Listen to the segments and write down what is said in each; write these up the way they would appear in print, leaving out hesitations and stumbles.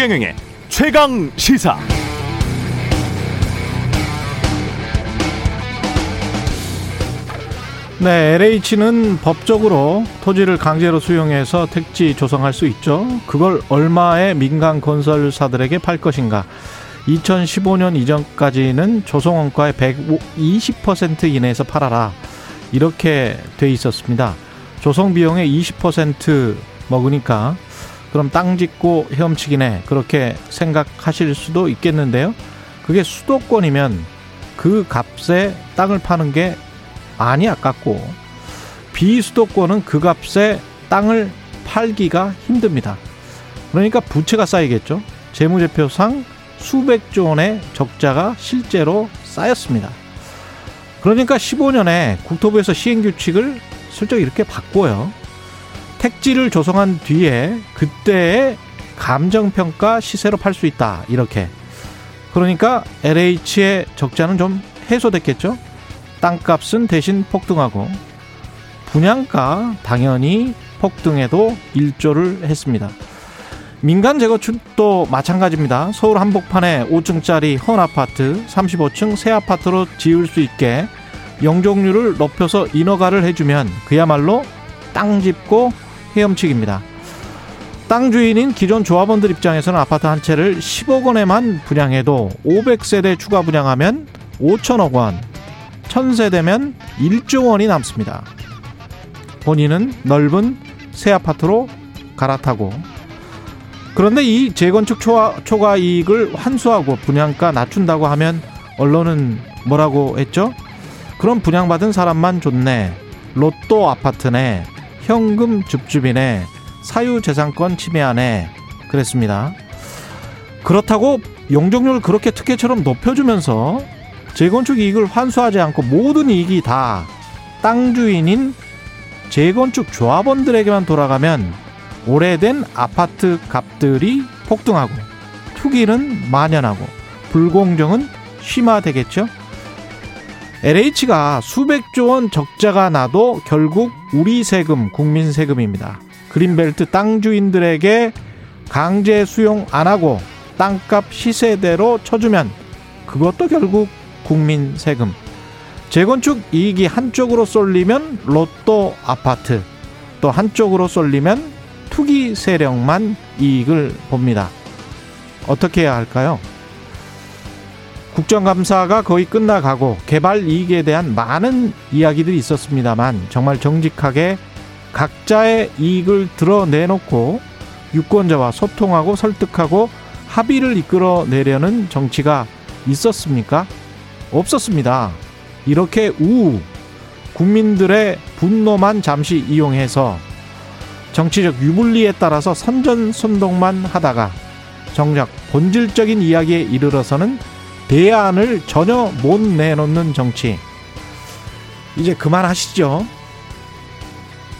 최경영의 최강시사. 네, LH는 법적으로 토지를 강제로 수용해서 택지 조성할 수 있죠. 그걸 얼마에 민간 건설사들에게 팔 것인가. 2015년 이전까지는 조성원가의 120% 이내에서 팔아라, 이렇게 돼 있었습니다. 조성 비용의 20% 먹으니까 그럼 땅 짓고 헤엄치기네, 그렇게 생각하실 수도 있겠는데요. 그게 수도권이면 그 값에 땅을 파는 게 많이 아깝고, 비수도권은 그 값에 땅을 팔기가 힘듭니다. 그러니까 부채가 쌓이겠죠. 재무제표상 수백조 원의 적자가 실제로 쌓였습니다. 그러니까 15년에 국토부에서 시행규칙을 슬쩍 이렇게 바꿔요. 택지를 조성한 뒤에 그때의 감정평가 시세로 팔 수 있다, 이렇게. 그러니까 LH의 적자는 좀 해소됐겠죠. 땅값은 대신 폭등하고 분양가 당연히 폭등해도 일조를 했습니다. 민간 재건축도 마찬가지입니다. 서울 한복판에 5층짜리 헌 아파트 35층 새 아파트로 지을 수 있게 용적률을 높여서 인허가를 해주면 그야말로 땅 짚고 헤엄치기입니다. 땅 주인인 기존 조합원들 입장에서는 아파트 한 채를 10억 원에만 분양해도 500세대 추가 분양하면 5천억 원, 1000세대면 1조 원이 남습니다. 본인은 넓은 새 아파트로 갈아타고, 그런데 이 재건축 초과 이익을 환수하고 분양가 낮춘다고 하면 언론은 뭐라고 했죠? 그럼 분양받은 사람만 좋네, 로또 아파트네, 현금 줍줍이네, 사유재산권 침해하네, 그랬습니다. 그렇다고 용적률을 그렇게 특혜처럼 높여주면서 재건축 이익을 환수하지 않고 모든 이익이 다 땅 주인인 재건축 조합원들에게만 돌아가면 오래된 아파트 값들이 폭등하고 투기는 만연하고 불공정은 심화되겠죠. LH가 수백조 원 적자가 나도 결국 우리 세금, 국민 세금입니다. 그린벨트 땅 주인들에게 강제 수용 안 하고 땅값 시세대로 쳐주면 그것도 결국 국민 세금. 재건축 이익이 한쪽으로 쏠리면 로또 아파트, 또 한쪽으로 쏠리면 투기 세력만 이익을 봅니다. 어떻게 해야 할까요? 국정감사가 거의 끝나가고 개발 이익에 대한 많은 이야기들이 있었습니다만, 정말 정직하게 각자의 이익을 드러내놓고 유권자와 소통하고 설득하고 합의를 이끌어내려는 정치가 있었습니까? 없었습니다. 이렇게 우우, 국민들의 분노만 잠시 이용해서 정치적 유불리에 따라서 선전선동만 하다가 정작 본질적인 이야기에 이르러서는 대안을 전혀 못 내놓는 정치, 이제 그만하시죠.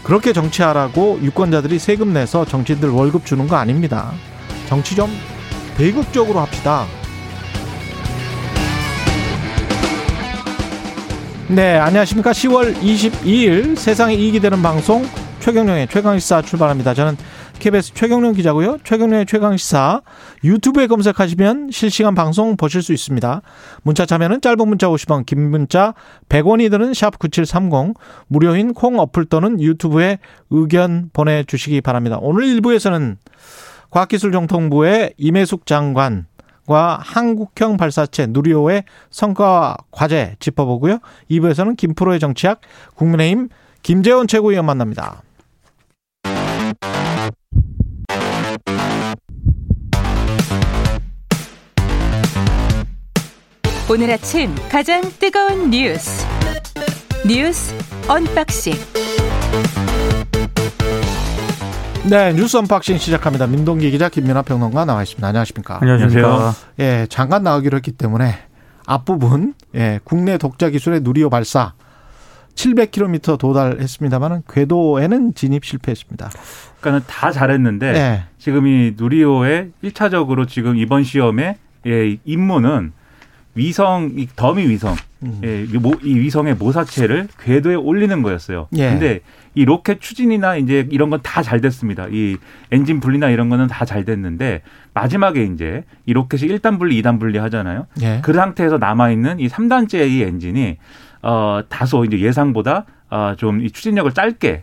그렇게 정치하라고 유권자들이 세금 내서 정치인들 월급 주는 거 아닙니다. 정치 좀 대국적으로 합시다. 네, 안녕하십니까. 10월 22일 세상에 이익이 되는 방송 최경령의 최강시사 출발합니다. 저는 KBS 최경령 기자고요. 최경령의 최강시사 유튜브에 검색하시면 실시간 방송 보실 수 있습니다. 문자 참여는 짧은 문자 50원, 긴 문자 100원이 드는 샵9730, 무료인 콩 어플 또는 유튜브에 의견 보내주시기 바랍니다. 오늘 1부에서는 과학기술정통부의 임혜숙 장관, 한국형 발사체 누리호의 성과와 과제 짚어보고요. 2부에서는 김프로의 정치학, 국민의힘 김재원 최고위원 만납니다. 오늘 아침 가장 뜨거운 뉴스 언박싱. 네, 뉴스 언박싱 시작합니다. 민동기 기자, 김민하 평론가 나와 있습니다. 안녕하십니까? 안녕하세요. 예, 잠깐 나오기로 했기 때문에 앞부분, 예, 국내 독자 기술의 누리호 발사 700km 도달했습니다만은 궤도에는 진입 실패했습니다. 그러니까 다 잘했는데, 네, 지금 이 누리호의 1차적으로 지금 이번 시험의, 예, 임무는 위성, 이 더미 위성, 예, 이 위성의 모사체를 궤도에 올리는 거였어요. 그런데, 예, 이 로켓 추진이나 이제 이런 건 다 잘 됐습니다. 이 엔진 분리나 이런 거는 다 잘 됐는데 마지막에 이제 이 로켓이 1단 분리, 2단 분리 하잖아요. 예. 그 상태에서 남아있는 이 3단째 이 엔진이 다소 이제 예상보다 좀 이 추진력을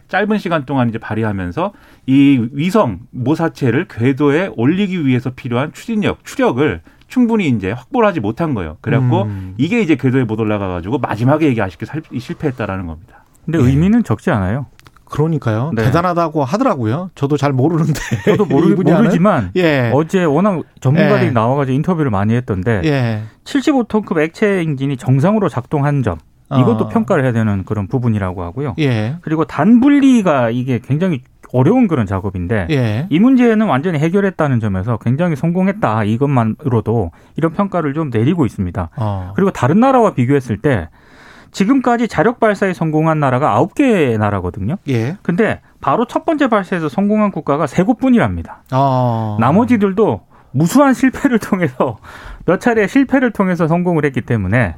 짧은 시간 동안 이제 발휘하면서 이 위성 모사체를 궤도에 올리기 위해서 필요한 추력을 충분히 이제 확보를 하지 못한 거예요. 그래갖고 이게 이제 궤도에 못 올라가가지고 마지막에 이게 아쉽게 실패했다라는 겁니다. 근데 의미는 적지 않아요. 그러니까요. 네. 대단하다고 하더라고요. 저도 잘 모르는데. 저도 모르지만 예. 어제 워낙 전문가들이 예. 나와가지고 인터뷰를 많이 했던데 예. 75톤급 액체 엔진이 정상으로 작동한 점. 이것도 평가를 해야 되는 그런 부분이라고 하고요. 예. 그리고 단분리가 이게 굉장히 어려운 그런 작업인데 예. 이 문제는 완전히 해결했다는 점에서 굉장히 성공했다. 이것만으로도 이런 평가를 좀 내리고 있습니다. 그리고 다른 나라와 비교했을 때 지금까지 자력 발사에 성공한 나라가 9개의 나라거든요. 그런데 예. 바로 첫 번째 발사에서 성공한 국가가 3곳뿐이랍니다. 나머지들도 무수한 실패를 통해서 몇 차례의 실패를 통해서 성공을 했기 때문에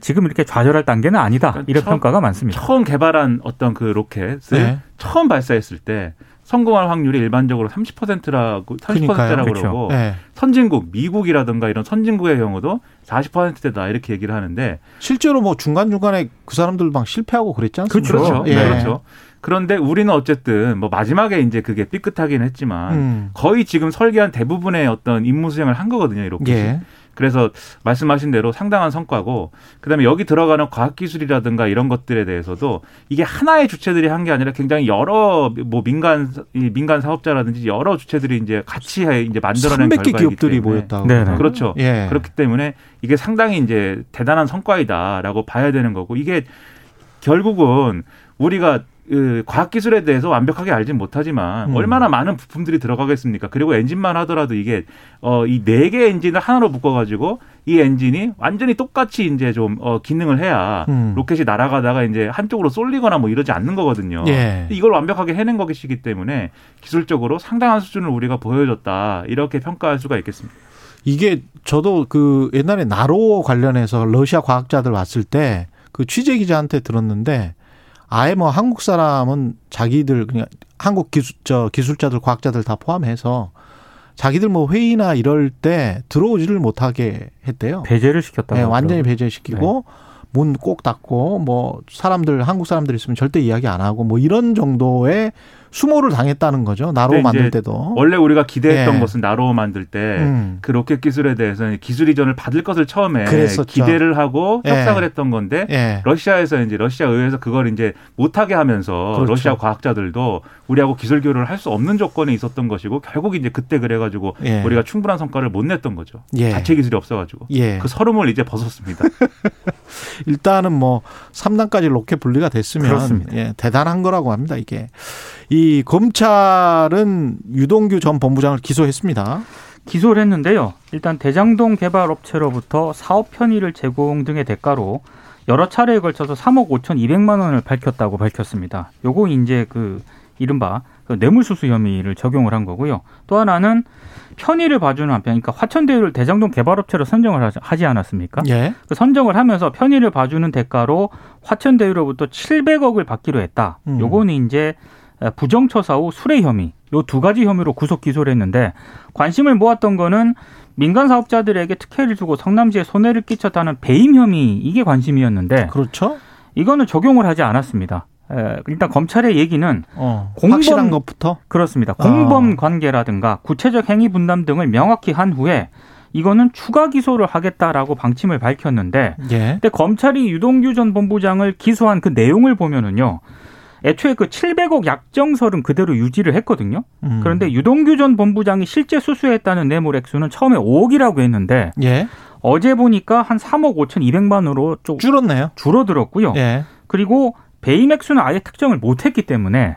지금 이렇게 좌절할 단계는 아니다. 그러니까 이런 평가가 많습니다. 처음 개발한 어떤 그 로켓을 네. 처음 발사했을 때 성공할 확률이 일반적으로 30%라고 그렇죠. 그러고 네. 선진국, 미국이라든가 이런 선진국의 경우도 40%대다 이렇게 얘기를 하는데 실제로 뭐 중간중간에 그 사람들 막 실패하고 그랬지 않습니까? 그렇죠. 예. 네. 그렇죠. 그런데 우리는 어쨌든 뭐 마지막에 이제 그게 삐끗하긴 했지만 거의 지금 설계한 대부분의 어떤 임무 수행을 한 거거든요. 이 로켓이. 예. 그래서 말씀하신 대로 상당한 성과고 그다음에 여기 들어가는 과학기술이라든가 이런 것들에 대해서도 이게 하나의 주체들이 한 게 아니라 굉장히 여러 뭐 민간 사업자라든지 여러 주체들이 이제 같이 이제 만들어낸 결과이기 때문에 300개 기업들이 모였다고. 네네. 그렇죠. 예. 그렇기 때문에 이게 상당히 이제 대단한 성과이다라고 봐야 되는 거고 이게 결국은 우리가 과학기술에 대해서 완벽하게 알진 못하지만 얼마나 많은 부품들이 들어가겠습니까? 그리고 엔진만 하더라도 이게 이 4개의 엔진을 하나로 묶어가지고 이 엔진이 완전히 똑같이 이제 좀 기능을 해야 로켓이 날아가다가 이제 한쪽으로 쏠리거나 뭐 이러지 않는 거거든요. 예. 이걸 완벽하게 해낸 것이기 때문에 기술적으로 상당한 수준을 우리가 보여줬다 이렇게 평가할 수가 있겠습니다. 이게 저도 그 옛날에 나로 관련해서 러시아 과학자들 왔을 때 그 취재 기자한테 들었는데. 아예 뭐 한국 사람은 자기들 그냥 한국 기술자들 과학자들 다 포함해서 자기들 뭐 회의나 이럴 때 들어오지를 못하게 했대요. 배제를 시켰다고. 네, 완전히 배제시키고 네. 문 꼭 닫고 뭐 한국 사람들 있으면 절대 이야기 안 하고 뭐 이런 정도의 수모를 당했다는 거죠. 나로 만들 때도. 원래 우리가 기대했던 예. 것은 나로 만들 때 그 로켓 기술에 대해서는 기술 이전을 받을 것을 처음에 그랬었죠. 기대를 하고 예. 협상을 했던 건데 예. 러시아 의회에서 그걸 이제 못하게 하면서 그렇죠. 러시아 과학자들도 우리하고 기술 교류를 할 수 없는 조건이 있었던 것이고 결국 이제 그때 그래가지고 예. 우리가 충분한 성과를 못 냈던 거죠. 예. 자체 기술이 없어가지고 예. 그 서름을 이제 벗었습니다. 일단은 뭐 3단까지 로켓 분리가 됐으면 예, 대단한 거라고 합니다. 이게. 이 검찰은 유동규 전 법무장을 기소했습니다. 기소를 했는데요. 일단 대장동 개발업체로부터 사업 편의를 제공 등의 대가로 여러 차례에 걸쳐서 3억 5,200만 원을 밝혔다고 밝혔습니다. 요거 이제 그 이른바 뇌물수수 혐의를 적용을 한 거고요. 또 하나는 편의를 봐주는 한편, 그러니까 화천대유를 대장동 개발업체로 선정을 하지 않았습니까? 예. 그 선정을 하면서 편의를 봐주는 대가로 화천대유로부터 700억을 받기로 했다. 요거는 이제 부정처사 후 수뢰 혐의, 요 2가지 혐의로 구속 기소를 했는데 관심을 모았던 거는 민간 사업자들에게 특혜를 주고 성남시에 손해를 끼쳤다는 배임 혐의 이게 관심이었는데 그렇죠? 이거는 적용을 하지 않았습니다. 일단 검찰의 얘기는 확실한 것부터? 그렇습니다. 공범 관계라든가 구체적 행위 분담 등을 명확히 한 후에 이거는 추가 기소를 하겠다라고 방침을 밝혔는데 예. 근데 검찰이 유동규 전 본부장을 기소한 그 내용을 보면은요. 애초에 그 700억 약정설은 그대로 유지를 했거든요. 그런데 유동규 전 본부장이 실제 수수했다는 뇌물 액수는 처음에 5억이라고 했는데 예. 어제 보니까 한 3억 5,200만으로 줄었네요. 줄어들었고요. 예. 그리고 배임 액수는 아예 특정을 못했기 때문에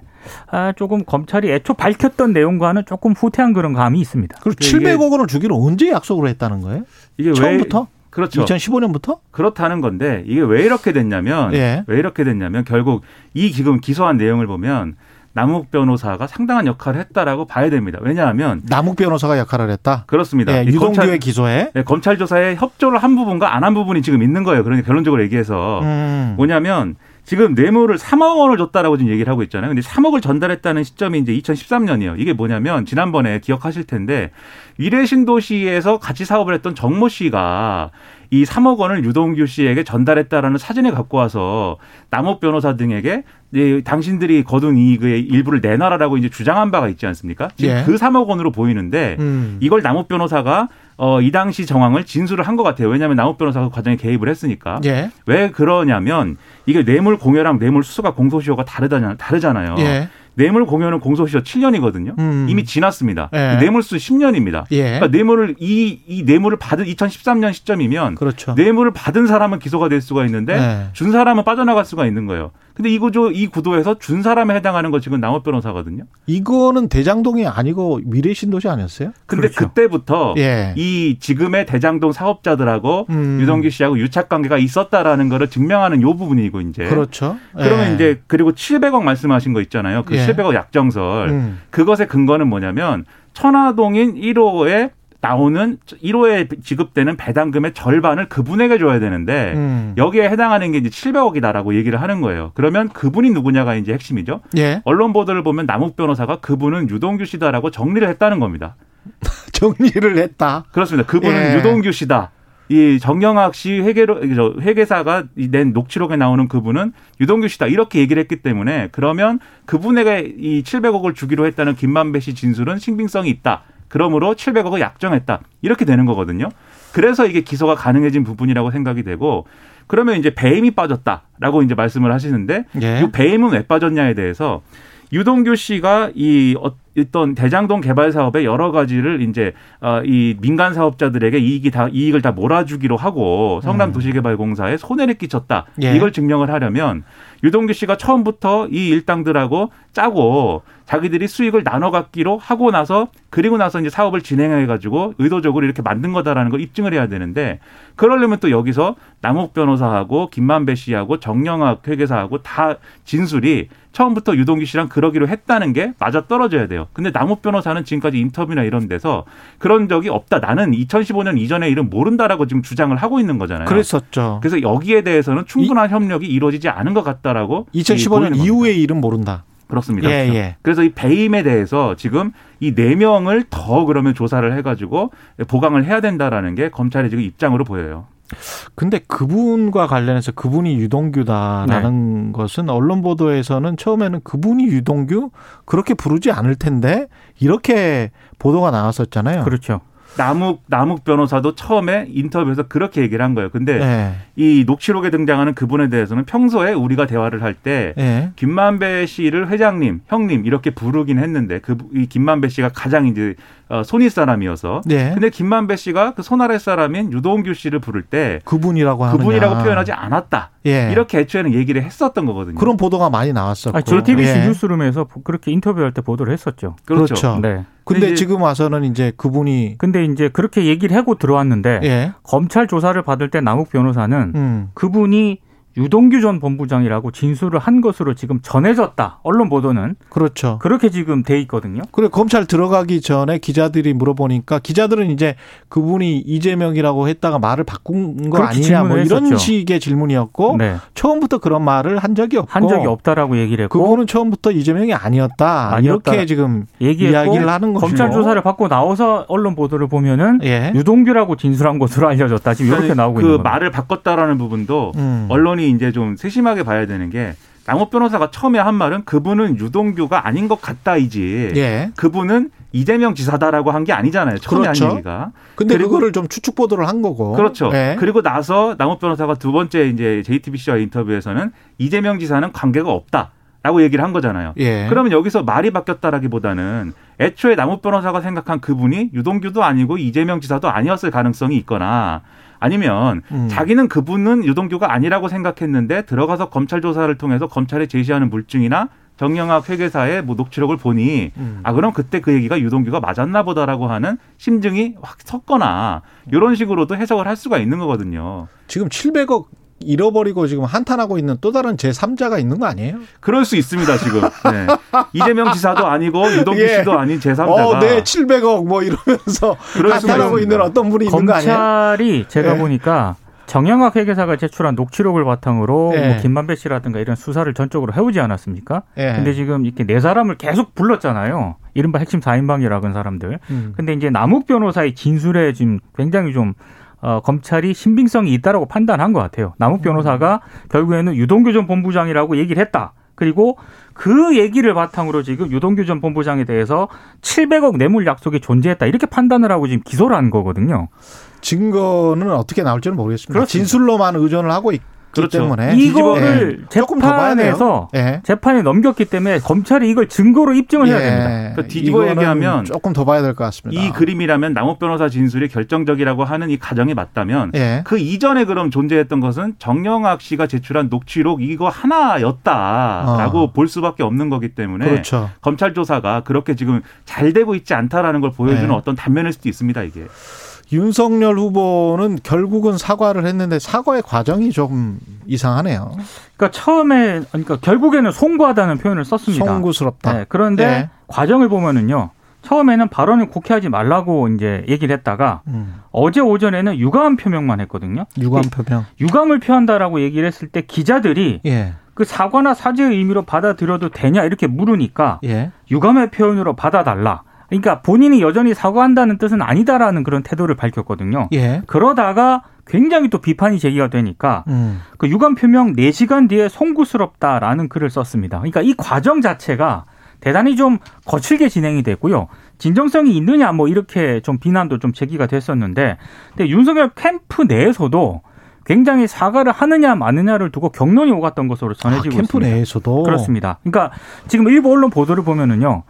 조금 검찰이 애초 밝혔던 내용과는 조금 후퇴한 그런 감이 있습니다. 그리고 700억 원을 주기로 언제 약속을 했다는 거예요? 이게 처음부터? 그렇죠. 2015년부터? 그렇다는 건데 이게 왜 이렇게 됐냐면 예. 결국 이 지금 기소한 내용을 보면 남욱 변호사가 상당한 역할을 했다라고 봐야 됩니다. 왜냐하면 남욱 변호사가 역할을 했다? 그렇습니다. 예, 유동규의 기소에? 네, 검찰 조사에 협조를 한 부분과 안 한 부분이 지금 있는 거예요. 그러니까 결론적으로 얘기해서 뭐냐면 지금 뇌물을 3억 원을 줬다라고 지금 얘기를 하고 있잖아요. 근데 3억을 전달했다는 시점이 이제 2013년이에요. 이게 뭐냐면 지난번에 기억하실 텐데 위례신도시에서 같이 사업을 했던 정모 씨가 이 3억 원을 유동규 씨에게 전달했다라는 사진을 갖고 와서 남욱 변호사 등에게 예, 당신들이 거둔 이익의 일부를 내놔라라고 이제 주장한 바가 있지 않습니까? 지금 예. 그 3억 원으로 보이는데 이걸 남욱 변호사가 이 당시 정황을 진술을 한 것 같아요. 왜냐하면 남욱 변호사가 과정에 개입을 했으니까. 예. 왜 그러냐면 이게 뇌물 공여랑 뇌물 수수가 공소시효가 다르잖아요. 예. 뇌물 공여는 공소시효 7년이거든요. 이미 지났습니다. 예. 뇌물수 10년입니다. 예. 그러니까 뇌물을 이 뇌물을 받은 2013년 시점이면 그렇죠. 뇌물을 받은 사람은 기소가 될 수가 있는데 예. 준 사람은 빠져나갈 수가 있는 거예요. 근데 이 구도에서 준 사람에 해당하는 거 지금 남욱 변호사거든요. 이거는 대장동이 아니고 미래신도시 아니었어요? 근데 그렇죠. 그때부터 예. 이 지금의 대장동 사업자들하고 유동규 씨하고 유착 관계가 있었다라는 거를 증명하는 요 부분이고 이제. 그렇죠. 그러면 예. 이제 그리고 700억 말씀하신 거 있잖아요. 그 예. 700억 약정설. 그것의 근거는 뭐냐면 천화동인 1호에 나오는 1호에 지급되는 배당금의 절반을 그분에게 줘야 되는데 여기에 해당하는 게 이제 700억이다라고 얘기를 하는 거예요. 그러면 그분이 누구냐가 이제 핵심이죠. 예. 언론 보도를 보면 남욱 변호사가 그분은 유동규 씨다라고 정리를 했다는 겁니다. 정리를 했다. 그렇습니다. 그분은 예. 유동규 씨다. 이 정영학 씨 회계사가 낸 녹취록에 나오는 그분은 유동규 씨다 이렇게 얘기를 했기 때문에 그러면 그분에게 이 700억을 주기로 했다는 김만배 씨 진술은 신빙성이 있다. 그러므로 700억을 약정했다. 이렇게 되는 거거든요. 그래서 이게 기소가 가능해진 부분이라고 생각이 되고 그러면 이제 배임이 빠졌다라고 이제 말씀을 하시는데 예. 이 배임은 왜 빠졌냐에 대해서 유동규 씨가 이 어떤 대장동 개발 사업의 여러 가지를 이제 이 민간 사업자들에게 이익을 다 몰아주기로 하고 성남 도시개발공사에 손해를 끼쳤다. 예. 이걸 증명을 하려면 유동규 씨가 처음부터 이 일당들하고 짜고 자기들이 수익을 나눠 갖기로 하고 나서 그리고 나서 이제 사업을 진행해 가지고 의도적으로 이렇게 만든 거다라는 걸 입증을 해야 되는데 그러려면 또 여기서 남욱 변호사하고 김만배 씨하고 정영학 회계사하고 다 진술이 처음부터 유동규 씨랑 그러기로 했다는 게 맞아떨어져야 돼요. 근데 남욱 변호사는 지금까지 인터뷰나 이런 데서 그런 적이 없다. 나는 2015년 이전의 일은 모른다라고 지금 주장을 하고 있는 거잖아요. 그랬었죠. 그래서 여기에 대해서는 충분한 협력이 이루어지지 않은 것 같다라고. 2015년 이후의 일은 모른다. 그렇습니다. 예, 예. 그래서 이 배임에 대해서 지금 이 4명을 더 그러면 조사를 해가지고 보강을 해야 된다라는 게 검찰의 지금 입장으로 보여요. 근데 그분과 관련해서 그분이 유동규다라는 네. 것은 언론 보도에서는 처음에는 그분이 유동규? 그렇게 부르지 않을 텐데 이렇게 보도가 나왔었잖아요. 그렇죠. 남욱 변호사도 처음에 인터뷰에서 그렇게 얘기를 한 거예요. 근데 네. 이 녹취록에 등장하는 그분에 대해서는 평소에 우리가 대화를 할 때 네. 김만배 씨를 회장님, 형님 이렇게 부르긴 했는데 이 김만배 씨가 가장 이제 손윗 사람이어서. 네. 근데 김만배 씨가 그 손아래 사람인 유동규 씨를 부를 때 그분이라고 하느냐. 그분이라고 표현하지 않았다. 예. 이렇게 애초에는 얘기를 했었던 거거든요. 그런 보도가 많이 나왔었고. 주로 TBC 예. 뉴스룸에서 그렇게 인터뷰할 때 보도를 했었죠. 그렇죠. 네. 근데 지금 와서는 이제 그분이. 근데 이제 그렇게 얘기를 하고 들어왔는데 예. 검찰 조사를 받을 때 남욱 변호사는 그분이 유동규 전 본부장이라고 진술을 한 것으로 지금 전해졌다. 언론 보도는. 그렇죠. 그렇게 지금 돼 있거든요. 그래 검찰 들어가기 전에 기자들이 물어보니까 기자들은 이제 그분이 이재명이라고 했다가 말을 바꾼 거 아니냐 뭐 이런 했었죠. 식의 질문이었고 네. 처음부터 그런 말을 한 적이 없고. 한 적이 없다라고 얘기를 했고. 그분은 처음부터 이재명이 아니었다. 이렇게 지금 얘기했고, 이야기를 하는 것이고. 검찰 조사를 받고 나와서 언론 보도를 보면은 예. 유동규라고 진술한 것으로 알려졌다. 지금 이렇게 나오고 있는 거예요. 그 말을 바꿨다라는 부분도 언론이 이제 좀 세심하게 봐야 되는 게 남욱 변호사가 처음에 한 말은 그분은 유동규가 아닌 것 같다이지 예. 그분은 이재명 지사다라고 한 게 아니잖아요. 처음에 그렇죠. 한 얘기가. 근데 그거를 좀 추측 보도를 한 거고. 그렇죠. 예. 그리고 나서 남욱 변호사가 두 번째 이제 JTBC와 인터뷰에서는 이재명 지사는 관계가 없다라고 얘기를 한 거잖아요. 예. 그러면 여기서 말이 바뀌었다라기보다는 애초에 남욱 변호사가 생각한 그분이 유동규도 아니고 이재명 지사도 아니었을 가능성이 있거나 아니면 자기는 그분은 유동규가 아니라고 생각했는데 들어가서 검찰 조사를 통해서 검찰에 제시하는 물증이나 정영학 회계사의 뭐 녹취록을 보니 아 그럼 그때 그 얘기가 유동규가 맞았나 보다라고 하는 심증이 확 섰거나 이런 식으로도 해석을 할 수가 있는 거거든요. 지금 700억. 잃어버리고 지금 한탄하고 있는 또 다른 제3자가 있는 거 아니에요? 그럴 수 있습니다 지금. 네. 이재명 지사도 아니고 유동규 예. 씨도 아닌 제3자가. 네, 700억 뭐 이러면서 한탄하고 있는 어떤 분이 있는 거 아니에요? 검찰이 제가 보니까 정영학 회계사가 제출한 녹취록을 바탕으로 예. 뭐 김만배 씨라든가 이런 수사를 전적으로 해오지 않았습니까? 그런데 예. 지금 이렇게 네 사람을 계속 불렀잖아요. 이른바 핵심 4인방이라고 하는 사람들. 그런데 이제 남욱 변호사의 진술에 지금 굉장히 좀 검찰이 신빙성이 있다라고 판단한 것 같아요. 남욱 변호사가 결국에는 유동규 전 본부장이라고 얘기를 했다. 그리고 그 얘기를 바탕으로 지금 유동규 전 본부장에 대해서 700억 뇌물 약속이 존재했다. 이렇게 판단을 하고 지금 기소를 한 거거든요. 증거는 어떻게 나올지는 모르겠습니다. 그렇습니다. 진술로만 의존을 하고 있기 그렇죠. 때문에. 이거를 예. 재판에서 예. 재판에 넘겼기 때문에 검찰이 이걸 증거로 입증을 예. 해야 됩니다. 그러니까 뒤집어 얘기하면 조금 더 봐야 될 것 같습니다. 이 그림이라면 남욱 변호사 진술이 결정적이라고 하는 이 가정이 맞다면 예. 그 이전에 그럼 존재했던 것은 정영학 씨가 제출한 녹취록 이거 하나였다라고 볼 수밖에 없는 거기 때문에 그렇죠. 검찰 조사가 그렇게 지금 잘 되고 있지 않다라는 걸 보여주는 예. 어떤 단면일 수도 있습니다. 이게. 윤석열 후보는 결국은 사과를 했는데 사과의 과정이 좀 이상하네요. 그러니까 처음에 그러니까 결국에는 송구하다는 표현을 썼습니다. 송구스럽다. 네, 그런데 네. 과정을 보면은요. 처음에는 발언을 곡해하지 말라고 이제 얘기를 했다가 어제 오전에는 유감 표명만 했거든요. 유감 표명. 유감을 표한다라고 얘기를 했을 때 기자들이 예. 그 사과나 사죄의 의미로 받아들여도 되냐 이렇게 물으니까 예. 유감의 표현으로 받아달라. 그러니까 본인이 여전히 사과한다는 뜻은 아니다라는 그런 태도를 밝혔거든요. 예. 그러다가 굉장히 또 비판이 제기가 되니까 그 유감 표명 4시간 뒤에 송구스럽다라는 글을 썼습니다. 그러니까 이 과정 자체가 대단히 좀 거칠게 진행이 됐고요. 진정성이 있느냐 뭐 이렇게 좀 비난도 좀 제기가 됐었는데 근데 윤석열 캠프 내에서도 굉장히 사과를 하느냐 마느냐를 두고 격론이 오갔던 것으로 전해지고 캠프 있습니다. 캠프 내에서도. 그렇습니다. 그러니까 지금 일부 언론 보도를 보면은요.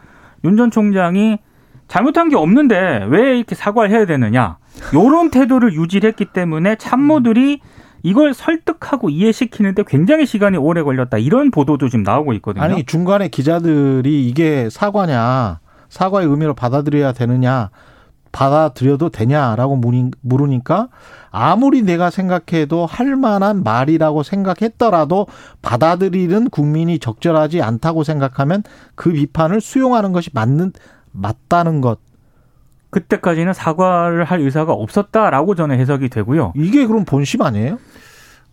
윤 전 총장이 잘못한 게 없는데 왜 이렇게 사과를 해야 되느냐. 이런 태도를 유지했기 때문에 참모들이 이걸 설득하고 이해시키는데 굉장히 시간이 오래 걸렸다. 이런 보도도 지금 나오고 있거든요. 아니 중간에 기자들이 이게 사과냐 사과의 의미로 받아들여야 되느냐 받아들여도 되냐라고 물으니까 아무리 내가 생각해도 할 만한 말이라고 생각했더라도 받아들이는 국민이 적절하지 않다고 생각하면 그 비판을 수용하는 것이 맞다는 것. 그때까지는 사과를 할 의사가 없었다라고 저는 해석이 되고요. 이게 그럼 본심 아니에요?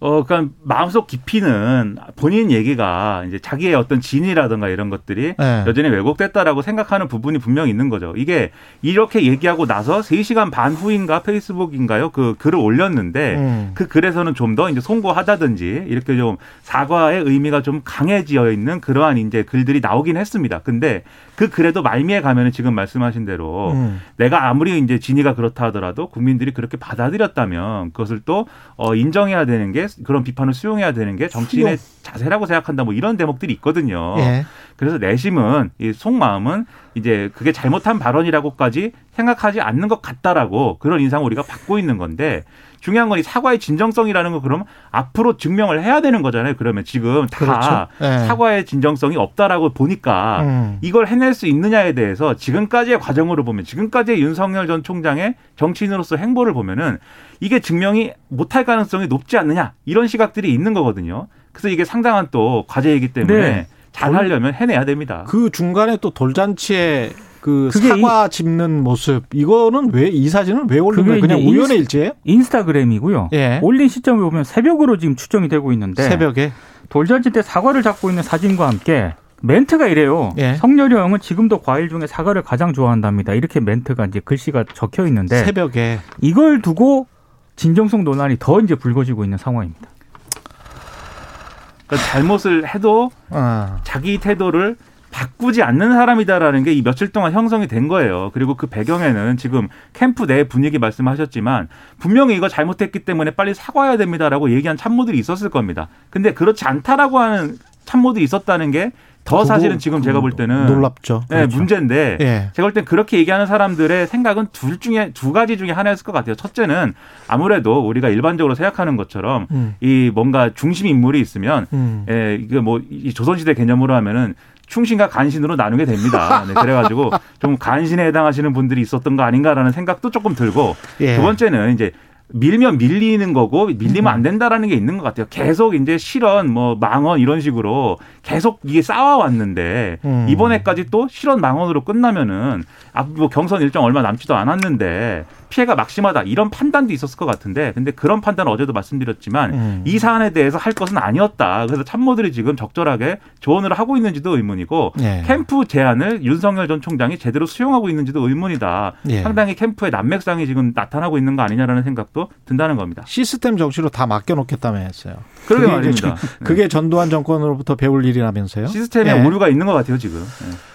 그러니까 마음속 깊이는 본인 얘기가 이제 자기의 어떤 진위라든가 이런 것들이 네. 여전히 왜곡됐다라고 생각하는 부분이 분명히 있는 거죠. 이게 이렇게 얘기하고 나서 3시간 반 후인가 페이스북인가요? 그 글을 올렸는데 그 글에서는 좀 더 이제 송구하다든지 이렇게 좀 사과의 의미가 좀 강해지어 있는 그러한 이제 글들이 나오긴 했습니다. 근데 그 글에도 말미에 가면은 지금 말씀하신 대로 내가 아무리 이제 진위가 그렇다 하더라도 국민들이 그렇게 받아들였다면 그것을 또 인정해야 되는 게 그런 비판을 수용해야 되는 게 정치인의 자세라고 생각한다. 뭐 이런 대목들이 있거든요. 예. 그래서 내심은 이 속마음은 이제 그게 잘못한 발언이라고까지 생각하지 않는 것 같다라고 그런 인상을 우리가 받고 있는 건데 중요한 건 이 사과의 진정성이라는 거 그러면 앞으로 증명을 해야 되는 거잖아요. 그러면 지금 다 그렇죠. 예. 사과의 진정성이 없다라고 보니까 이걸 해낼 수 있느냐에 대해서 지금까지의 과정으로 보면 지금까지의 윤석열 전 총장의 정치인으로서 행보를 보면은 이게 증명이 못할 가능성이 높지 않느냐 이런 시각들이 있는 거거든요. 그래서 이게 상당한 또 과제이기 때문에 네. 잘 하려면 해내야 됩니다. 그 중간에 또 돌잔치에 그 사과 짚는 모습 이거는 왜 이 사진은 왜 올린 거예요? 그냥 우연의 일치예요? 인스타그램이고요. 예. 올린 시점을 보면 새벽으로 지금 추정이 되고 있는데 새벽에 돌잔치 때 사과를 잡고 있는 사진과 함께 멘트가 이래요. 예. 성렬이 형은 지금도 과일 중에 사과를 가장 좋아한답니다. 이렇게 멘트가 이제 글씨가 적혀 있는데 새벽에 이걸 두고 진정성 논란이 더 이제 불거지고 있는 상황입니다. 그러니까 잘못을 해도 자기 태도를 바꾸지 않는 사람이다라는 게 이 며칠 동안 형성이 된 거예요. 그리고 그 배경에는 지금 캠프 내 분위기 말씀하셨지만 분명히 이거 잘못했기 때문에 빨리 사과해야 됩니다라고 얘기한 참모들이 있었을 겁니다. 근데 그렇지 않다라고 하는 참모들이 있었다는 게 더 사실은 지금 제가 볼 때는 놀랍죠. 네, 그렇죠. 문제인데 예. 제가 볼 때 그렇게 얘기하는 사람들의 생각은 두 가지 중에 하나였을 것 같아요. 첫째는 아무래도 우리가 일반적으로 생각하는 것처럼 이 뭔가 중심 인물이 있으면 예, 이게 뭐 이 조선시대 개념으로 하면은 충신과 간신으로 나누게 됩니다. 네, 그래가지고 좀 간신에 해당하시는 분들이 있었던 거 아닌가라는 생각도 조금 들고 예. 두 번째는 이제. 밀면 밀리는 거고 밀리면 안 된다라는 게 있는 것 같아요. 계속 이제 실언, 뭐 망언 이런 식으로 계속 이게 쌓아왔는데 이번에까지 또 실언 망언으로 끝나면은 뭐 경선 일정 얼마 남지도 않았는데 피해가 막심하다 이런 판단도 있었을 것 같은데, 근데 그런 판단은 어제도 말씀드렸지만 이 사안에 대해서 할 것은 아니었다. 그래서 참모들이 지금 적절하게 조언을 하고 있는지도 의문이고 예. 캠프 제안을 윤석열 전 총장이 제대로 수용하고 있는지도 의문이다. 예. 상당히 캠프의 난맥상이 지금 나타나고 있는 거 아니냐라는 생각도 든다는 겁니다. 시스템 정치로 다 맡겨놓겠다며 했어요. 그러게 말입니다. 그게 전두환 정권으로부터 배울 일이라면서요. 시스템에 예. 오류가 있는 것 같아요 지금. 예.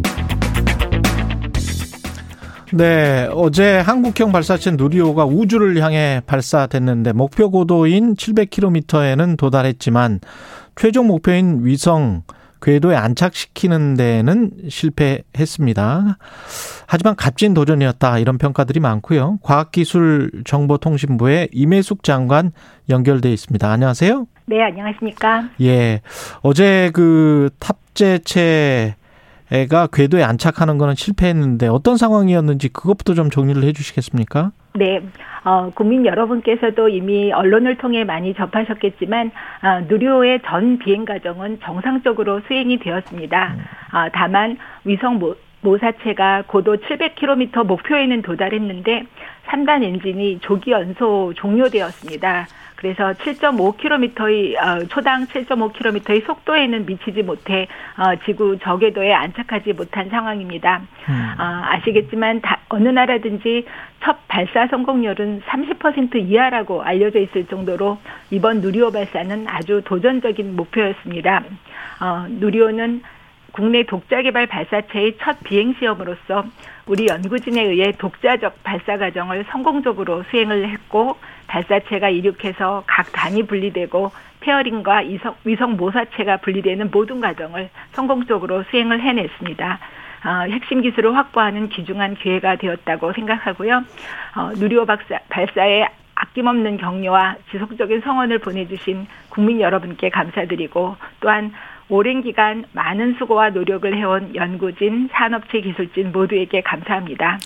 네, 어제 한국형 발사체 누리호가 우주를 향해 발사됐는데 목표 고도인 700km에는 도달했지만 최종 목표인 위성 궤도에 안착시키는 데는 실패했습니다. 하지만 값진 도전이었다 이런 평가들이 많고요. 과학기술정보통신부의 임혜숙 장관 연결돼 있습니다. 안녕하세요. 네, 안녕하십니까. 예, 어제 그 탑재체 애가 궤도에 안착하는 거는 실패했는데 어떤 상황이었는지 그것부터 좀 정리를 해 주시겠습니까? 네, 국민 여러분께서도 이미 언론을 통해 많이 접하셨겠지만 누리호의 전 비행 과정은 정상적으로 수행이 되었습니다. 다만 위성 모사체가 고도 700km 목표에는 도달했는데 3단 엔진이 조기 연소 종료되었습니다. 그래서 7.5km의 초당 7.5km의 속도에는 미치지 못해 지구 저궤도에 안착하지 못한 상황입니다. 아시겠지만 어느 나라든지 첫 발사 성공률은 30% 이하라고 알려져 있을 정도로 이번 누리호 발사는 아주 도전적인 목표였습니다. 누리호는 국내 독자개발 발사체의 첫 비행시험으로서 우리 연구진에 의해 독자적 발사 과정을 성공적으로 수행을 했고, 발사체가 이륙해서 각 단이 분리되고 페어링과 위성 모사체가 분리되는 모든 과정을 성공적으로 수행을 해냈습니다. 핵심 기술을 확보하는 귀중한 기회가 되었다고 생각하고요. 누리호 발사에 아낌없는 격려와 지속적인 성원을 보내주신 국민 여러분께 감사드리고, 또한 오랜 기간 많은 수고와 노력을 해온 연구진, 산업체 기술진 모두에게 감사합니다.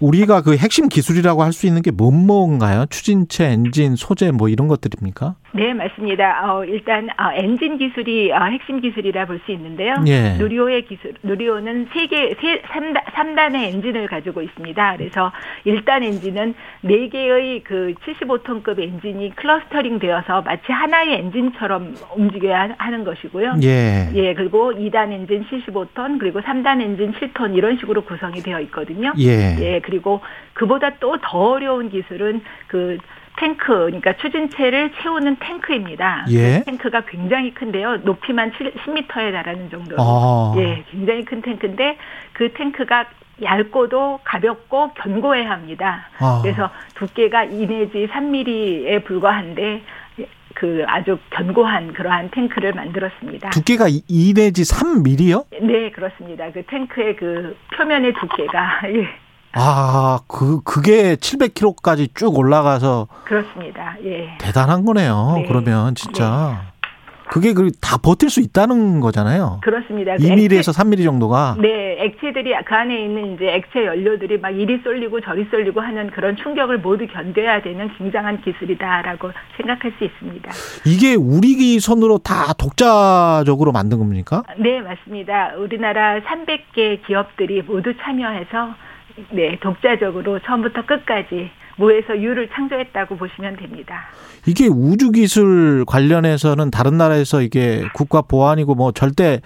우리가 그 핵심 기술이라고 할 수 있는 게 뭔가요? 추진체, 엔진, 소재 뭐 이런 것들입니까? 네, 맞습니다. 일단 엔진 기술이 핵심 기술이라 볼 수 있는데요. 예. 누리호는 3단의 엔진을 가지고 있습니다. 그래서 1단 엔진은 4개의 그 75톤급 엔진이 클러스터링 되어서 마치 하나의 엔진처럼 움직여야 하는 것이고요. 예. 예, 그리고 2단 엔진 75톤, 그리고 3단 엔진 7톤 이런 식으로 구성이 되어 있거든요. 예. 예, 그리고 그보다 또 더 어려운 기술은 그 탱크, 그러니까 추진체를 채우는 탱크입니다. 예. 탱크가 굉장히 큰데요. 높이만 10m에 달하는 정도로. 예, 굉장히 큰 탱크인데 그 탱크가 얇고도 가볍고 견고해야 합니다. 그래서 두께가 2 내지 3mm에 불과한데 그 아주 견고한 그러한 탱크를 만들었습니다. 두께가 2 내지 3mm요? 네, 그렇습니다. 그 탱크의 그 표면의 두께가 예. 그게 700km까지 쭉 올라가서. 그렇습니다. 예. 대단한 거네요. 네. 그러면 진짜. 네. 그게 다 버틸 수 있다는 거잖아요. 그렇습니다. 2mm에서 3mm 정도가. 네, 액체들이 그 안에 있는 이제 액체 연료들이 막 이리 쏠리고 저리 쏠리고 하는 그런 충격을 모두 견뎌야 되는 굉장한 기술이다라고 생각할 수 있습니다. 이게 우리 손으로 다 독자적으로 만든 겁니까? 네, 맞습니다. 우리나라 300개 기업들이 모두 참여해서 네, 독자적으로 처음부터 끝까지 모에서 유를 창조했다고 보시면 됩니다. 이게 우주 기술 관련해서는 다른 나라에서 이게 국가 보안이고 뭐 절대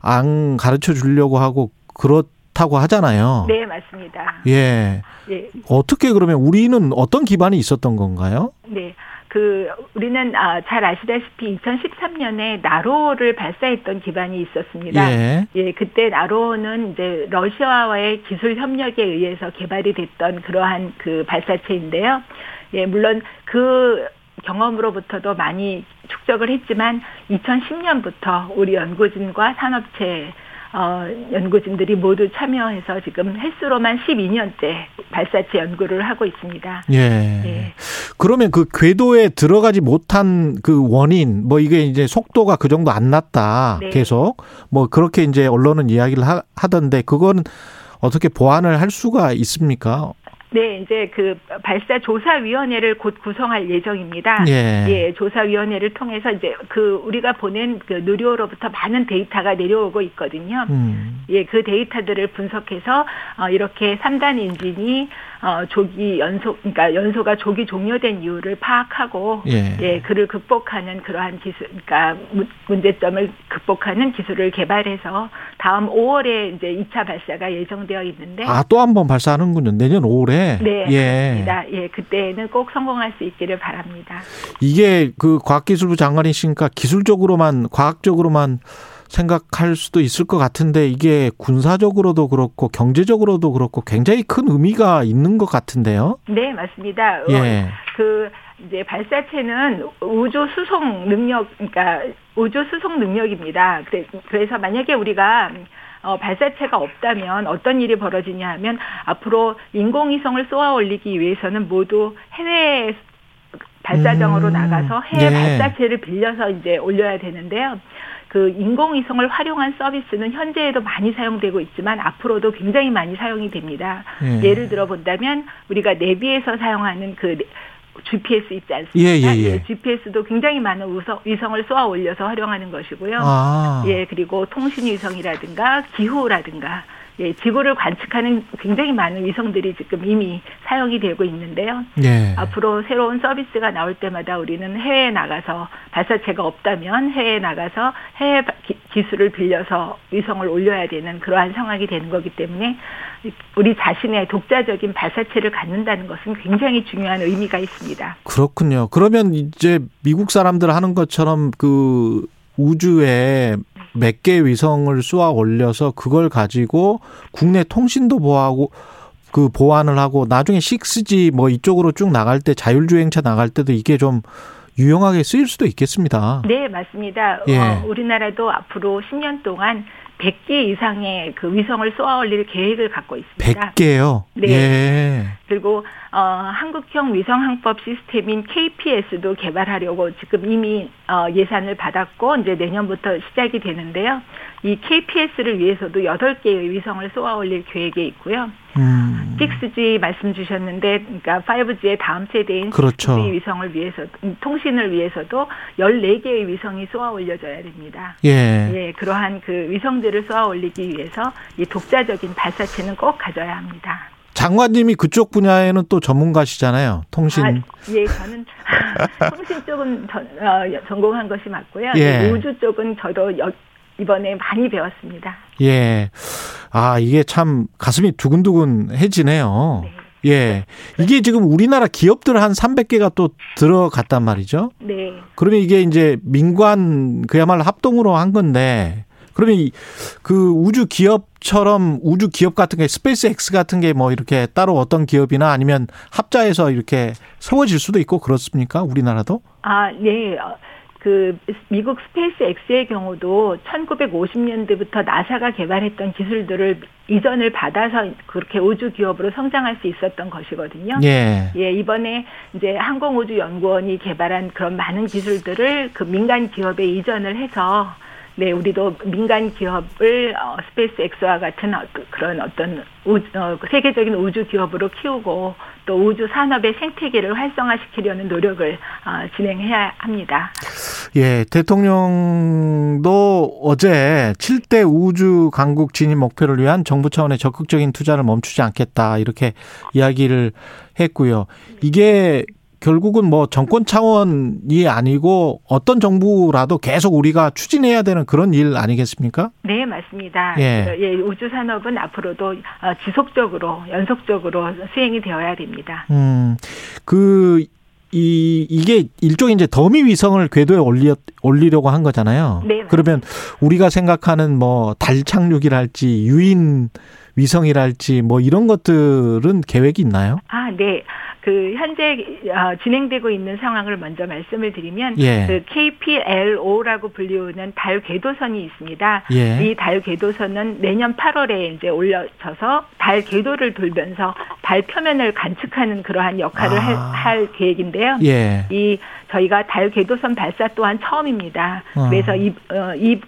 안 가르쳐 주려고 하고 그렇다고 하잖아요. 네, 맞습니다. 예. 예. 어떻게 그러면 우리는 어떤 기반이 있었던 건가요? 네. 우리는 잘 아시다시피 2013년에 나로호를 발사했던 기반이 있었습니다. 예. 예, 그때 나로호는 이제 러시아와의 기술 협력에 의해서 개발이 됐던 그러한 그 발사체인데요. 예, 물론 그 경험으로부터도 많이 축적을 했지만 2010년부터 우리 연구진과 산업체 연구진들이 모두 참여해서 지금 헬스로만 12년째 발사체 연구를 하고 있습니다. 예. 예. 그러면 그 궤도에 들어가지 못한 그 원인, 뭐 이게 이제 속도가 그 정도 안 났다. 네. 계속 뭐 그렇게 이제 언론은 이야기를 하던데 그건 어떻게 보완을 할 수가 있습니까? 네, 이제 그 발사 조사위원회를 곧 구성할 예정입니다. 예. 예, 조사위원회를 통해서 이제 그 우리가 보낸 그 누리호로부터 많은 데이터가 내려오고 있거든요. 예, 그 데이터들을 분석해서 이렇게 3단 엔진이 조기 연소, 그러니까 연소가 조기 종료된 이유를 파악하고, 예, 예, 그를 극복하는 그러한 기술, 그러니까 문제점을 극복하는 기술을 개발해서 다음 5월에 이제 2차 발사가 예정되어 있는데. 아, 또 한 번 발사하는군요. 내년 5월에. 네, 예, 그렇습니다. 예, 그때는 꼭 성공할 수 있기를 바랍니다. 이게 그 과학기술부 장관이시니까 기술적으로만, 과학적으로만 생각할 수도 있을 것 같은데 이게 군사적으로도 그렇고 경제적으로도 그렇고 굉장히 큰 의미가 있는 것 같은데요. 네, 맞습니다. 예. 그 이제 발사체는 우주 수송 능력, 그러니까 우주 수송 능력입니다. 그래서 만약에 우리가 발사체가 없다면 어떤 일이 벌어지냐 하면 앞으로 인공위성을 쏘아 올리기 위해서는 모두 해외 발사장으로 나가서 해외, 예, 발사체를 빌려서 이제 올려야 되는데요. 그 인공위성을 활용한 서비스는 현재에도 많이 사용되고 있지만 앞으로도 굉장히 많이 사용이 됩니다. 예. 예를 들어 본다면 우리가 내비에서 사용하는 그 GPS 있지 않습니까? 예, 예, 예. GPS도 굉장히 많은 위성을 쏘아 올려서 활용하는 것이고요. 아. 예, 그리고 통신위성이라든가 기후라든가, 예, 지구를 관측하는 굉장히 많은 위성들이 지금 이미 사용이 되고 있는데요. 예. 앞으로 새로운 서비스가 나올 때마다 우리는 해외에 나가서, 발사체가 없다면 해외에 나가서 해외 기술을 빌려서 위성을 올려야 되는 그러한 상황이 되는 거기 때문에 우리 자신의 독자적인 발사체를 갖는다는 것은 굉장히 중요한 의미가 있습니다. 그렇군요. 그러면 이제 미국 사람들 하는 것처럼 그 우주에 몇 개의 위성을 쏘아 올려서 그걸 가지고 국내 통신도 보호하고 그 보완을 하고 나중에 6G 뭐 이쪽으로 쭉 나갈 때, 자율주행차 나갈 때도 이게 좀 유용하게 쓰일 수도 있겠습니다. 네, 맞습니다. 예. 우리나라도 앞으로 10년 동안 100개 이상의 그 위성을 쏘아올릴 계획을 갖고 있습니다. 100개요? 네. 예. 그리고 한국형 위성항법 시스템인 KPS도 개발하려고 지금 이미 예산을 받았고 이제 내년부터 시작이 되는데요. 이 KPS를 위해서도 8개의 위성을 쏘아올릴 계획에 있고요. 6G 말씀 주셨는데, 그러니까 5G의 다음 세대인, 그렇죠, 6G 위성을 위해서, 통신을 위해서도 14개의 위성이 쏘아 올려져야 됩니다. 예. 예, 그러한 그 위성들을 쏘아 올리기 위해서 이 독자적인 발사체는 꼭 가져야 합니다. 장관님이 그쪽 분야에는 또 전문가시잖아요. 통신. 아, 예, 저는 통신 쪽은 전공한 것이 맞고요. 예. 우주 쪽은 저도 이번에 많이 배웠습니다. 예. 아, 이게 참 가슴이 두근두근해지네요. 네. 예. 이게 지금 우리나라 기업들 한 300개가 또 들어갔단 말이죠. 네. 그러면 이게 이제 민관 그야말로 합동으로 한 건데, 그러면 그 우주 기업처럼, 우주 기업 같은 게 스페이스X 같은 게 뭐 이렇게 따로 어떤 기업이나 아니면 합자해서 이렇게 세워질 수도 있고 그렇습니까? 우리나라도? 아, 네. 그 미국 스페이스X의 경우도 1950년대부터 나사가 개발했던 기술들을 이전을 받아서 그렇게 우주 기업으로 성장할 수 있었던 것이거든요. 예. 예, 이번에 이제 항공우주연구원이 개발한 그런 많은 기술들을 그 민간 기업에 이전을 해서, 네, 우리도 민간 기업을 스페이스X와 같은 그런 어떤 세계적인 우주 기업으로 키우고 또 우주 산업의 생태계를 활성화시키려는 노력을 진행해야 합니다. 예, 대통령도 어제 7대 우주 강국 진입 목표를 위한 정부 차원의 적극적인 투자를 멈추지 않겠다 이렇게 이야기를 했고요. 이게 결국은 뭐 정권 차원이 아니고 어떤 정부라도 계속 우리가 추진해야 되는 그런 일 아니겠습니까? 네, 맞습니다. 예. 예, 우주 산업은 앞으로도 지속적으로, 연속적으로 수행이 되어야 됩니다. 이게 일종의 이제 더미 위성을 궤도에 올리려고 한 거잖아요. 네. 맞습니다. 그러면 우리가 생각하는 뭐 달 착륙이랄지 유인 위성이랄지 뭐 이런 것들은 계획이 있나요? 아, 네. 그 현재 진행되고 있는 상황을 먼저 말씀을 드리면 예. 그 KPLO라고 불리우는 달 궤도선이 있습니다. 예. 이 달 궤도선은 내년 8월에 이제 올려져서 달 궤도를 돌면서 달 표면을 관측하는 그러한 역할을 할 계획인데요. 예. 이 저희가 달 궤도선 발사 또한 처음입니다. 그래서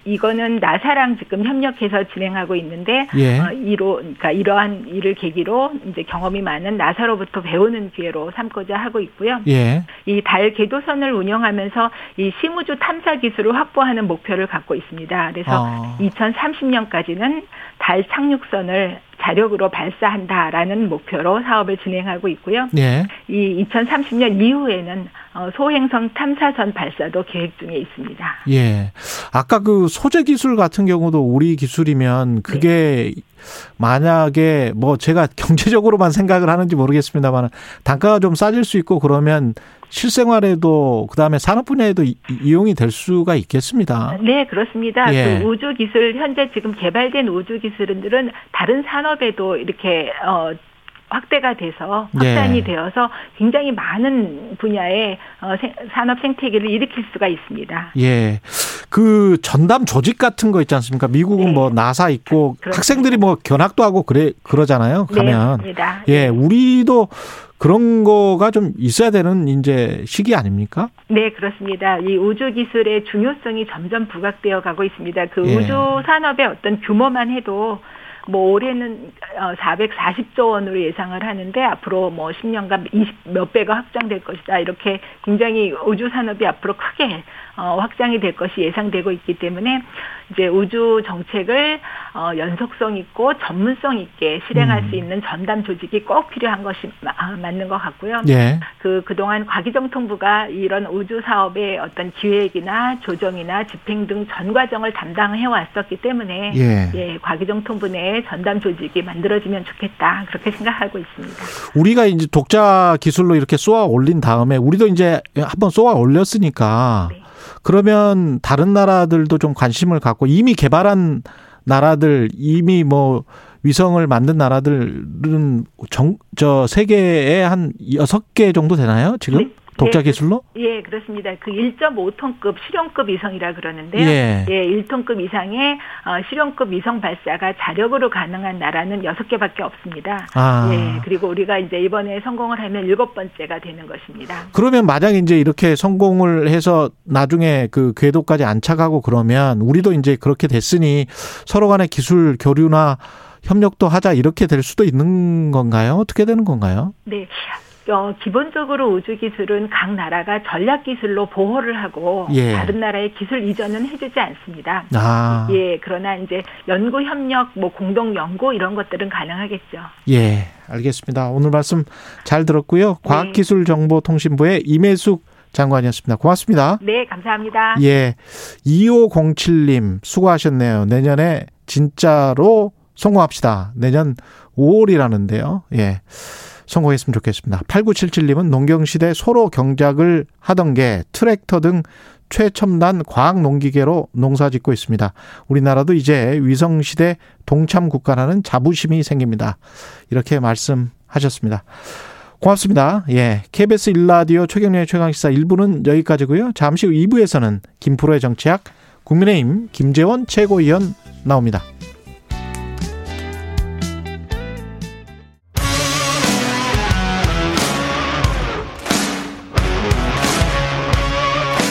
이거는 나사랑 지금 협력해서 진행하고 있는데 예. 그러니까 이러한 일을 계기로 이제 경험이 많은 나사로부터 배우는 기회로 삼고자 하고 있고요. 예. 이 달 궤도선을 운영하면서 이 심우주 탐사 기술을 확보하는 목표를 갖고 있습니다. 그래서 2030년까지는 달 착륙선을 자력으로 발사한다라는 목표로 사업을 진행하고 있고요. 예. 이 2030년 이후에는 소행성 탐사선 발사도 계획 중에 있습니다. 예. 아까 그 소재 기술 같은 경우도 우리 기술이면 그게 네. 만약에 뭐 제가 경제적으로만 생각을 하는지 모르겠습니다만 단가가 좀 싸질 수 있고 그러면 실생활에도 그다음에 산업 분야에도 이용이 될 수가 있겠습니다. 네, 그렇습니다. 예. 그 우주 기술 현재 지금 개발된 우주 기술들은 다른 산업에도 이렇게 확대가 돼서 확산이 예. 되어서 굉장히 많은 분야의 산업 생태계를 일으킬 수가 있습니다. 예. 그 전담 조직 같은 거 있지 않습니까? 미국은 네. 뭐 나사 있고 그렇습니다. 학생들이 뭐 견학도 하고 그러잖아요. 가면. 네, 맞습니다. 예, 우리도 그런 거가 좀 있어야 되는 이제 시기 아닙니까? 네, 그렇습니다. 이 우주 기술의 중요성이 점점 부각되어 가고 있습니다. 그 예. 우주 산업의 어떤 규모만 해도 뭐 올해는 440조 원으로 예상을 하는데 앞으로 뭐 10년간 20몇 배가 확장될 것이다. 이렇게 굉장히 우주 산업이 앞으로 크게 확장이 될 것이 예상되고 있기 때문에 이제 우주 정책을 연속성 있고 전문성 있게 실행할 수 있는 전담 조직이 꼭 필요한 것이 맞는 것 같고요. 예. 그동안 과기정통부가 이런 우주 사업의 어떤 기획이나 조정이나 집행 등 전 과정을 담당해 왔었기 때문에 예. 예, 과기정통부 내 전담 조직이 만들어지면 좋겠다. 그렇게 생각하고 있습니다. 우리가 이제 독자 기술로 이렇게 쏘아 올린 다음에 우리도 이제 한번 쏘아 올렸으니까 네. 그러면 다른 나라들도 좀 관심을 갖고 이미 개발한 나라들, 이미 뭐 위성을 만든 나라들은 저 세계에 한 6개 정도 되나요? 지금? 네. 독자 기술로? 예, 그렇습니다. 그 1.5톤급 실용급 위성이라 그러는데요. 예. 예, 1톤급 이상의 실용급 위성 발사가 자력으로 가능한 나라는 6개밖에 없습니다. 예, 그리고 우리가 이제 이번에 성공을 하면 7번째가 되는 것입니다. 그러면 만약에 이제 이렇게 성공을 해서 나중에 그 궤도까지 안착하고 그러면 우리도 이제 그렇게 됐으니 서로 간의 기술 교류나 협력도 하자 이렇게 될 수도 있는 건가요? 어떻게 되는 건가요? 네. 기본적으로 우주 기술은 각 나라가 전략 기술로 보호를 하고 예. 다른 나라의 기술 이전은 해주지 않습니다. 예, 그러나 이제 연구 협력, 뭐 공동 연구 이런 것들은 가능하겠죠. 예, 알겠습니다. 오늘 말씀 잘 들었고요. 과학기술정보통신부의 임혜숙 장관이었습니다. 고맙습니다. 네, 감사합니다. 예, 2507님 수고하셨네요. 내년에 진짜로 성공합시다. 내년 5월이라는데요. 예. 성공했으면 좋겠습니다. 8977님은 농경시대 소로 경작을 하던 게 트랙터 등 최첨단 과학농기계로 농사짓고 있습니다. 우리나라도 이제 위성시대 동참국가라는 자부심이 생깁니다. 이렇게 말씀하셨습니다. 고맙습니다. 예, KBS 1라디오 최경련의 최강시사 1부는 여기까지고요. 잠시 후 2부에서는 김프로의 정치학 국민의힘 김재원 최고위원 나옵니다.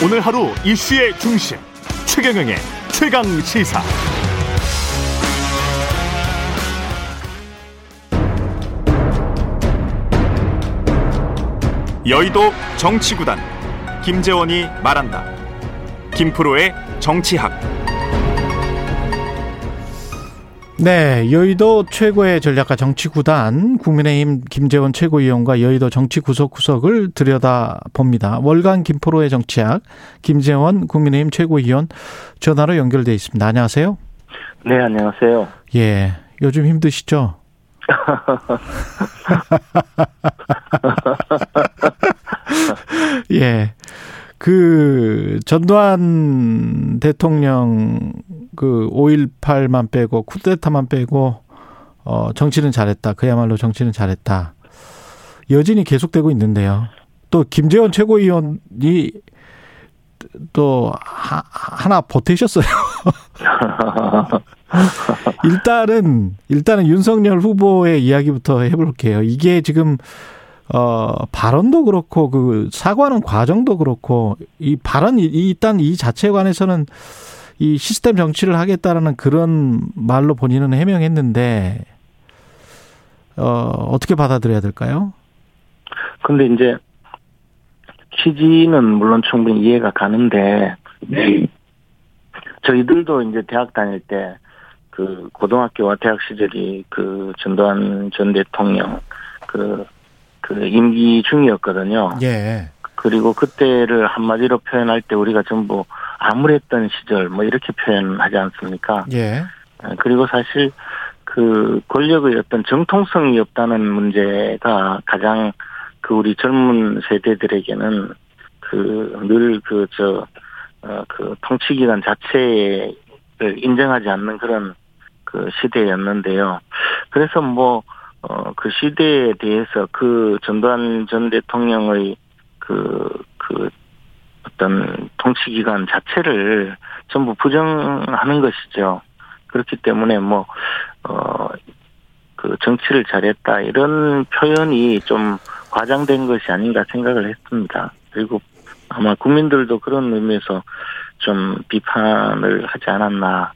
오늘 하루 이슈의 중심 최경영의 최강시사. 여의도 정치구단 김재원이 말한다. 김프로의 정치학. 네, 여의도 최고의 전략가 정치구단 국민의힘 김재원 최고위원과 여의도 정치 구석구석을 들여다봅니다. 월간 김포로의 정치학 김재원 국민의힘 최고위원 전화로 연결돼 있습니다. 안녕하세요. 네, 안녕하세요. 예, 요즘 힘드시죠? 예. 그 전두환 대통령 그 5.18만 빼고 쿠데타만 빼고 정치는 잘했다. 그야말로 정치는 잘했다. 여진이 계속되고 있는데요. 또 김재원 최고위원이 또 하나 보태셨어요. 일단은 윤석열 후보의 이야기부터 해볼게요. 이게 지금 발언도 그렇고 그 사과하는 과정도 그렇고 이 발언이 일단 이 자체에 관해서는 이 시스템 정치를 하겠다라는 그런 말로 본인은 해명했는데 어떻게 받아들여야 될까요? 근데 이제 취지는 물론 충분히 이해가 가는데 저희들도 이제 대학 다닐 때 그 고등학교와 대학 시절이 그 전두환 전 대통령 그 임기 중이었거든요. 예. 그리고 그때를 한마디로 표현할 때 우리가 전부 암울했던 시절 뭐 이렇게 표현하지 않습니까? 예. 그리고 사실 그 권력의 어떤 정통성이 없다는 문제가 가장 그 우리 젊은 세대들에게는 그 통치기관 자체를 인정하지 않는 그런 그 시대였는데요. 그래서 그 시대에 대해서 그 전두환 전 대통령의 그 어떤 통치기관 자체를 전부 부정하는 것이죠. 그렇기 때문에 그 정치를 잘했다 이런 표현이 좀 과장된 것이 아닌가 생각을 했습니다. 그리고 아마 국민들도 그런 의미에서 좀 비판을 하지 않았나.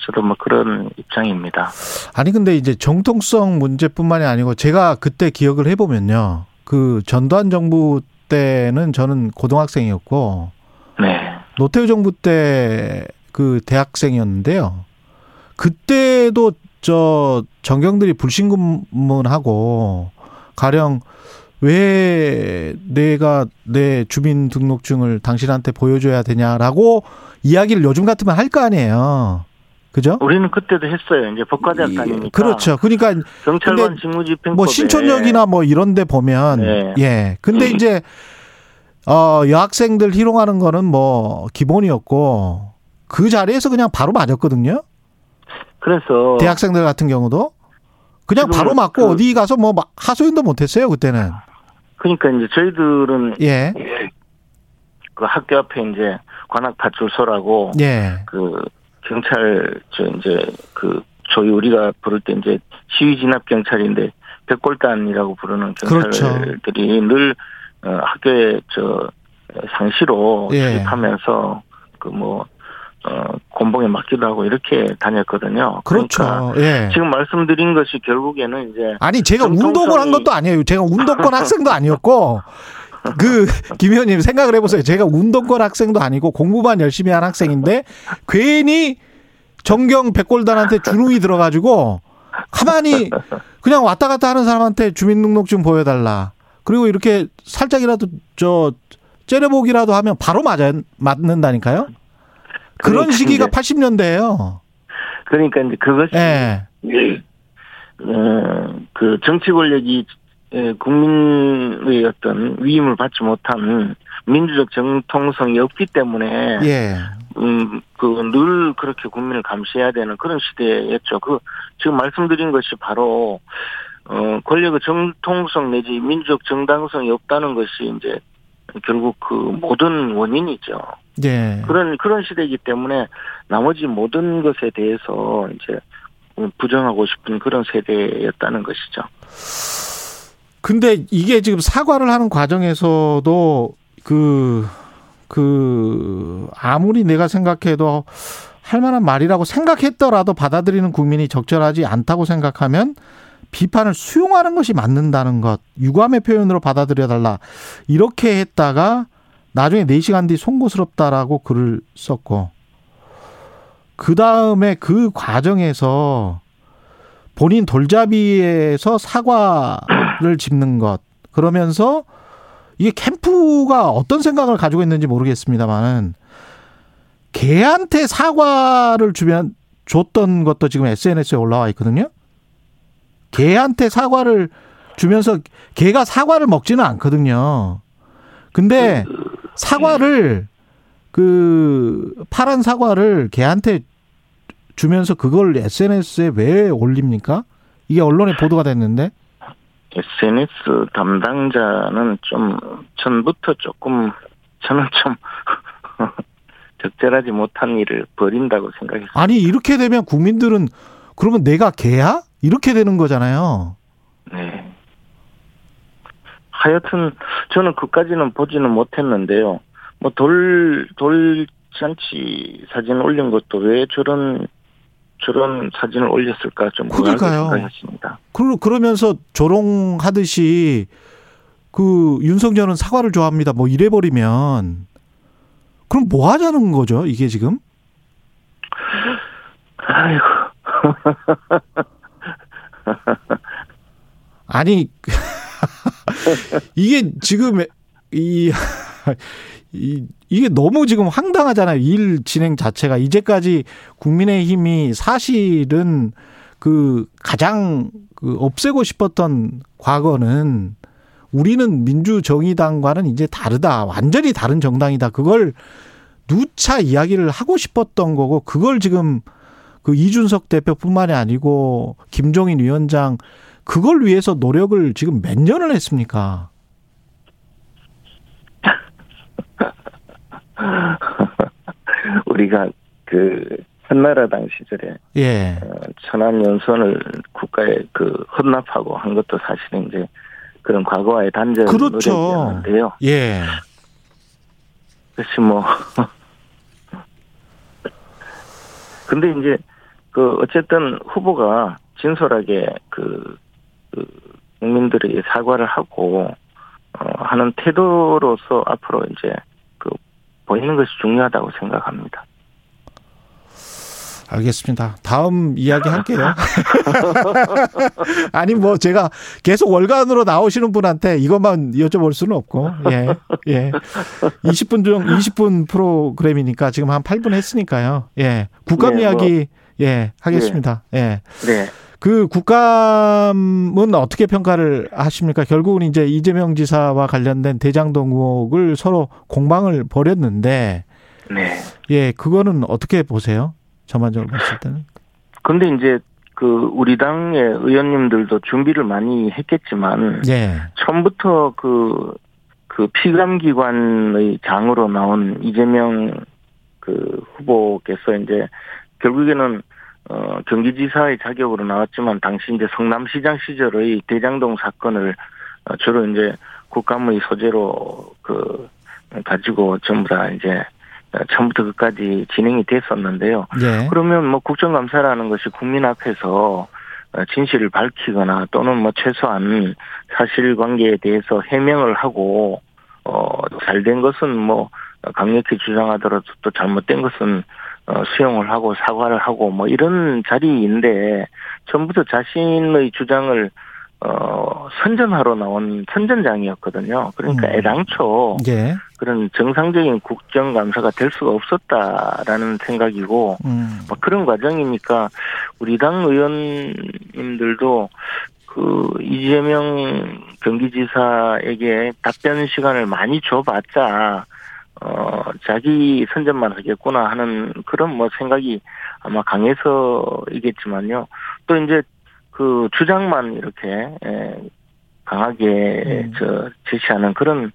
저도 그런 입장입니다. 아니 근데 이제 정통성 문제뿐만이 아니고 제가 그때 기억을 해보면요. 그 전두환 정부 때는 저는 고등학생이었고 네. 노태우 정부 때 그 대학생이었는데요. 그때도 저 정경들이 불신검문하고 가령 왜 내가 내 주민등록증을 당신한테 보여줘야 되냐라고 이야기를 요즘 같으면 할 거 아니에요. 그죠? 우리는 그때도 했어요. 이제 법과대학 다니니까. 그렇죠. 그러니까 경찰관 직무집행법에 신촌역이나 이런데 보면 네. 예. 근데 이제 여학생들 희롱하는 거는 기본이었고 그 자리에서 그냥 바로 맞았거든요. 그래서 대학생들 같은 경우도 그냥 바로 맞고 어디 가서 하소연도 못했어요 그때는. 그러니까 이제 저희들은 예. 그 학교 앞에 이제 관악파출소라고 예. 그 경찰 저희 우리가 부를 때 이제 시위 진압 경찰인데 백골단이라고 부르는 경찰들이 그렇죠. 늘 학교에 상시로 예. 출입하면서 곤봉에 맞기도 하고 이렇게 다녔거든요. 그렇죠. 그러니까 예. 지금 말씀드린 것이 결국에는 이제 아니 제가 운동을 한 것도 아니에요. 제가 운동권 학생도 아니었고 김 의원님 생각을 해보세요. 제가 운동권 학생도 아니고 공부만 열심히 한 학생인데 괜히 정경 백골단한테 주눅이 들어가지고 가만히 그냥 왔다 갔다 하는 사람한테 주민등록증 보여달라. 그리고 이렇게 살짝이라도 째려보기라도 하면 바로 맞는다니까요. 그런 시기가 80년대예요. 그러니까 이제 그것이 예. 그 정치 권력이 국민의 어떤 위임을 받지 못한 민주적 정통성이 없기 때문에 예. 그 늘 그렇게 국민을 감시해야 되는 그런 시대였죠. 그 지금 말씀드린 것이 바로 권력의 정통성 내지 민주적 정당성이 없다는 것이 이제 결국 그 모든 원인이죠. 예. 그런 시대이기 때문에 나머지 모든 것에 대해서 이제 부정하고 싶은 그런 세대였다는 것이죠. 근데 이게 지금 사과를 하는 과정에서도 아무리 내가 생각해도 할 만한 말이라고 생각했더라도 받아들이는 국민이 적절하지 않다고 생각하면 비판을 수용하는 것이 맞는다는 것, 유감의 표현으로 받아들여달라. 이렇게 했다가 나중에 4시간 뒤 송구스럽다라고 글을 썼고 그다음에 그 과정에서 본인 돌잡이에서 사과를 짚는 것. 그러면서 이게 캠프가 어떤 생각을 가지고 있는지 모르겠습니다만은 걔한테 사과를 줬던 것도 지금 SNS에 올라와 있거든요. 걔한테 사과를 주면서 걔가 사과를 먹지는 않거든요. 근데 사과를 파란 사과를 걔한테 주면서 그걸 SNS에 왜 올립니까? 이게 언론에 보도가 됐는데 제니스 담당자는 좀 전부터 조금 저는 좀 적절하지 못한 일을 벌인다고 생각했어요. 아니 이렇게 되면 국민들은 그러면 내가 개야? 이렇게 되는 거잖아요. 네. 하여튼 저는 그까지는 보지는 못했는데요. 뭐 돌잔치 사진 올린 것도 왜 저런 사진을 올렸을까 좀 생각했습니다. 그러면서 조롱하듯이 그 윤석열은 사과를 좋아합니다. 뭐 이래버리면 그럼 뭐 하자는 거죠? 이게 지금? 아이고. 아니 이게 지금 이게 너무 지금 황당하잖아요. 일 진행 자체가 이제까지 국민의힘이 사실은 그 가장 그 없애고 싶었던 과거는 우리는 민주정의당과는 이제 다르다. 완전히 다른 정당이다. 그걸 누차 이야기를 하고 싶었던 거고 그걸 지금 그 이준석 대표뿐만이 아니고 김종인 위원장 그걸 위해서 노력을 지금 몇 년을 했습니까? 우리가 그 한나라당 시절에 예. 천안 연선을 국가에 그 헌납하고 한 것도 사실은 이제 그런 과거와의 단절을 노력했는데요. 예. 그렇지 뭐. 근데 이제 그 어쨌든 후보가 진솔하게 그 국민들에게 사과를 하고 하는 태도로서 앞으로 이제 그 보이는 것이 중요하다고 생각합니다. 알겠습니다. 다음 이야기 할게요. 아니 뭐 제가 계속 월간으로 나오시는 분한테 이것만 여쭤볼 수는 없고 예. 20분 프로그램이니까 지금 한 8분 했으니까요. 예. 국감 네, 이야기 뭐. 예, 하겠습니다. 네. 예. 네. 그 국감은 어떻게 평가를 하십니까? 결국은 이제 이재명 지사와 관련된 대장동 의혹을 서로 공방을 벌였는데, 네. 예, 그거는 어떻게 보세요? 전반적으로 봤을 때는. 근데 이제 그 우리 당의 의원님들도 준비를 많이 했겠지만, 예. 처음부터 그 피감기관의 장으로 나온 이재명 그 후보께서 이제 결국에는 경기지사의 자격으로 나왔지만 당시 이제 성남시장 시절의 대장동 사건을 주로 이제 국감의 소재로 그 가지고 전부 다 이제 처음부터 끝까지 진행이 됐었는데요. 네. 그러면 뭐 국정감사라는 것이 국민 앞에서 진실을 밝히거나 또는 뭐 최소한 사실관계에 대해서 해명을 하고 잘된 것은 뭐 강력히 주장하더라도 또 잘못된 것은 수용을 하고 사과를 하고 뭐 이런 자리인데 처음부터 자신의 주장을 선전하러 나온 선전장이었거든요. 그러니까 애당초 예. 그런 정상적인 국정감사가 될 수가 없었다라는 생각이고 뭐 그런 과정이니까 우리 당 의원님들도 그 이재명 경기지사에게 답변 시간을 많이 줘봤자 자기 선전만 하겠구나 하는 그런 뭐 생각이 아마 강해서이겠지만요. 또 이제 그 주장만 이렇게 강하게 제시하는 그런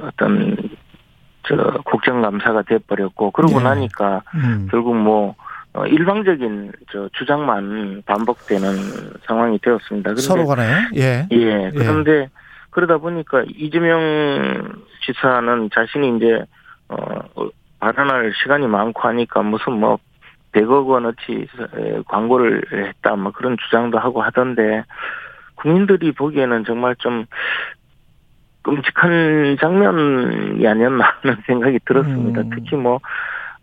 어떤 국정감사가 돼버렸고 그러고 네. 나니까 결국 뭐 일방적인 주장만 반복되는 상황이 되었습니다. 그런데 서로 간에 예. 그런데 예. 그러다 보니까 이재명 지사는 자신이 이제 발언할 시간이 많고 하니까 무슨 뭐 100억 원어치 광고를 했다 뭐 그런 주장도 하고 하던데 국민들이 보기에는 정말 좀 끔찍한 장면이 아니었나 하는 생각이 들었습니다. 특히 뭐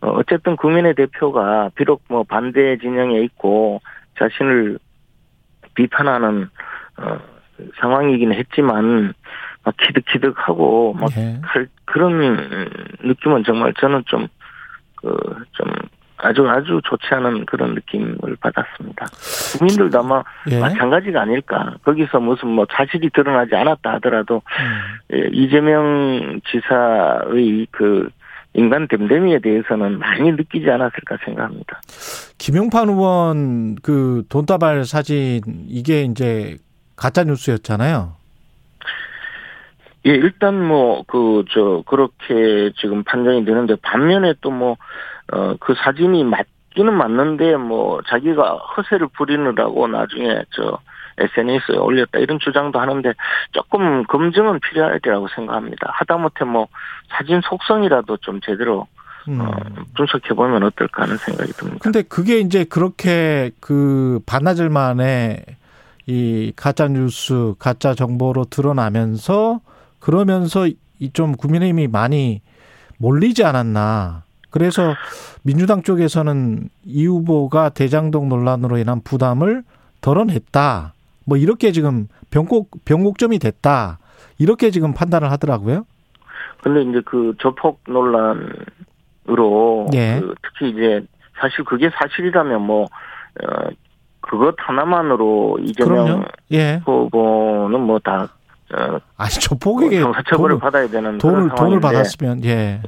어쨌든 국민의 대표가 비록 뭐 반대 진영에 있고 자신을 비판하는 상황이긴 했지만 막 키득키득하고 막 예. 그런 느낌은 정말 저는 좀 아주 좋지 않은 그런 느낌을 받았습니다. 국민들도 아마 예. 마찬가지가 아닐까. 거기서 무슨 뭐 사실이 드러나지 않았다 하더라도 이재명 지사의 그 인간 댐댐이에 대해서는 많이 느끼지 않았을까 생각합니다. 김용판 의원 그 돈다발 사진 이게 이제 가짜 뉴스였잖아요. 예, 일단 그렇게 지금 판정이 되는데, 반면에 또 그 사진이 맞기는 맞는데 자기가 허세를 부리느라고 나중에 SNS에 올렸다 이런 주장도 하는데, 조금 검증은 필요할 때라고 생각합니다. 하다못해 사진 속성이라도 좀 제대로 분석해보면 어떨까 하는 생각이 듭니다. 근데 그게 이제 그렇게 반나절 만에 이 가짜 뉴스, 가짜 정보로 드러나면서, 그러면서 좀 국민의힘이 많이 몰리지 않았나. 그래서 민주당 쪽에서는 이 후보가 대장동 논란으로 인한 부담을 덜어냈다, 이렇게 지금 변곡점이 됐다, 이렇게 지금 판단을 하더라고요. 근데 이제 조폭 논란으로, 예, 특히 이제 사실 그게 사실이라면 그것 하나만으로 이재명, 예, 후보는 다 조폭에게 처벌을 받아야 되는 돈을 받았으면, 예,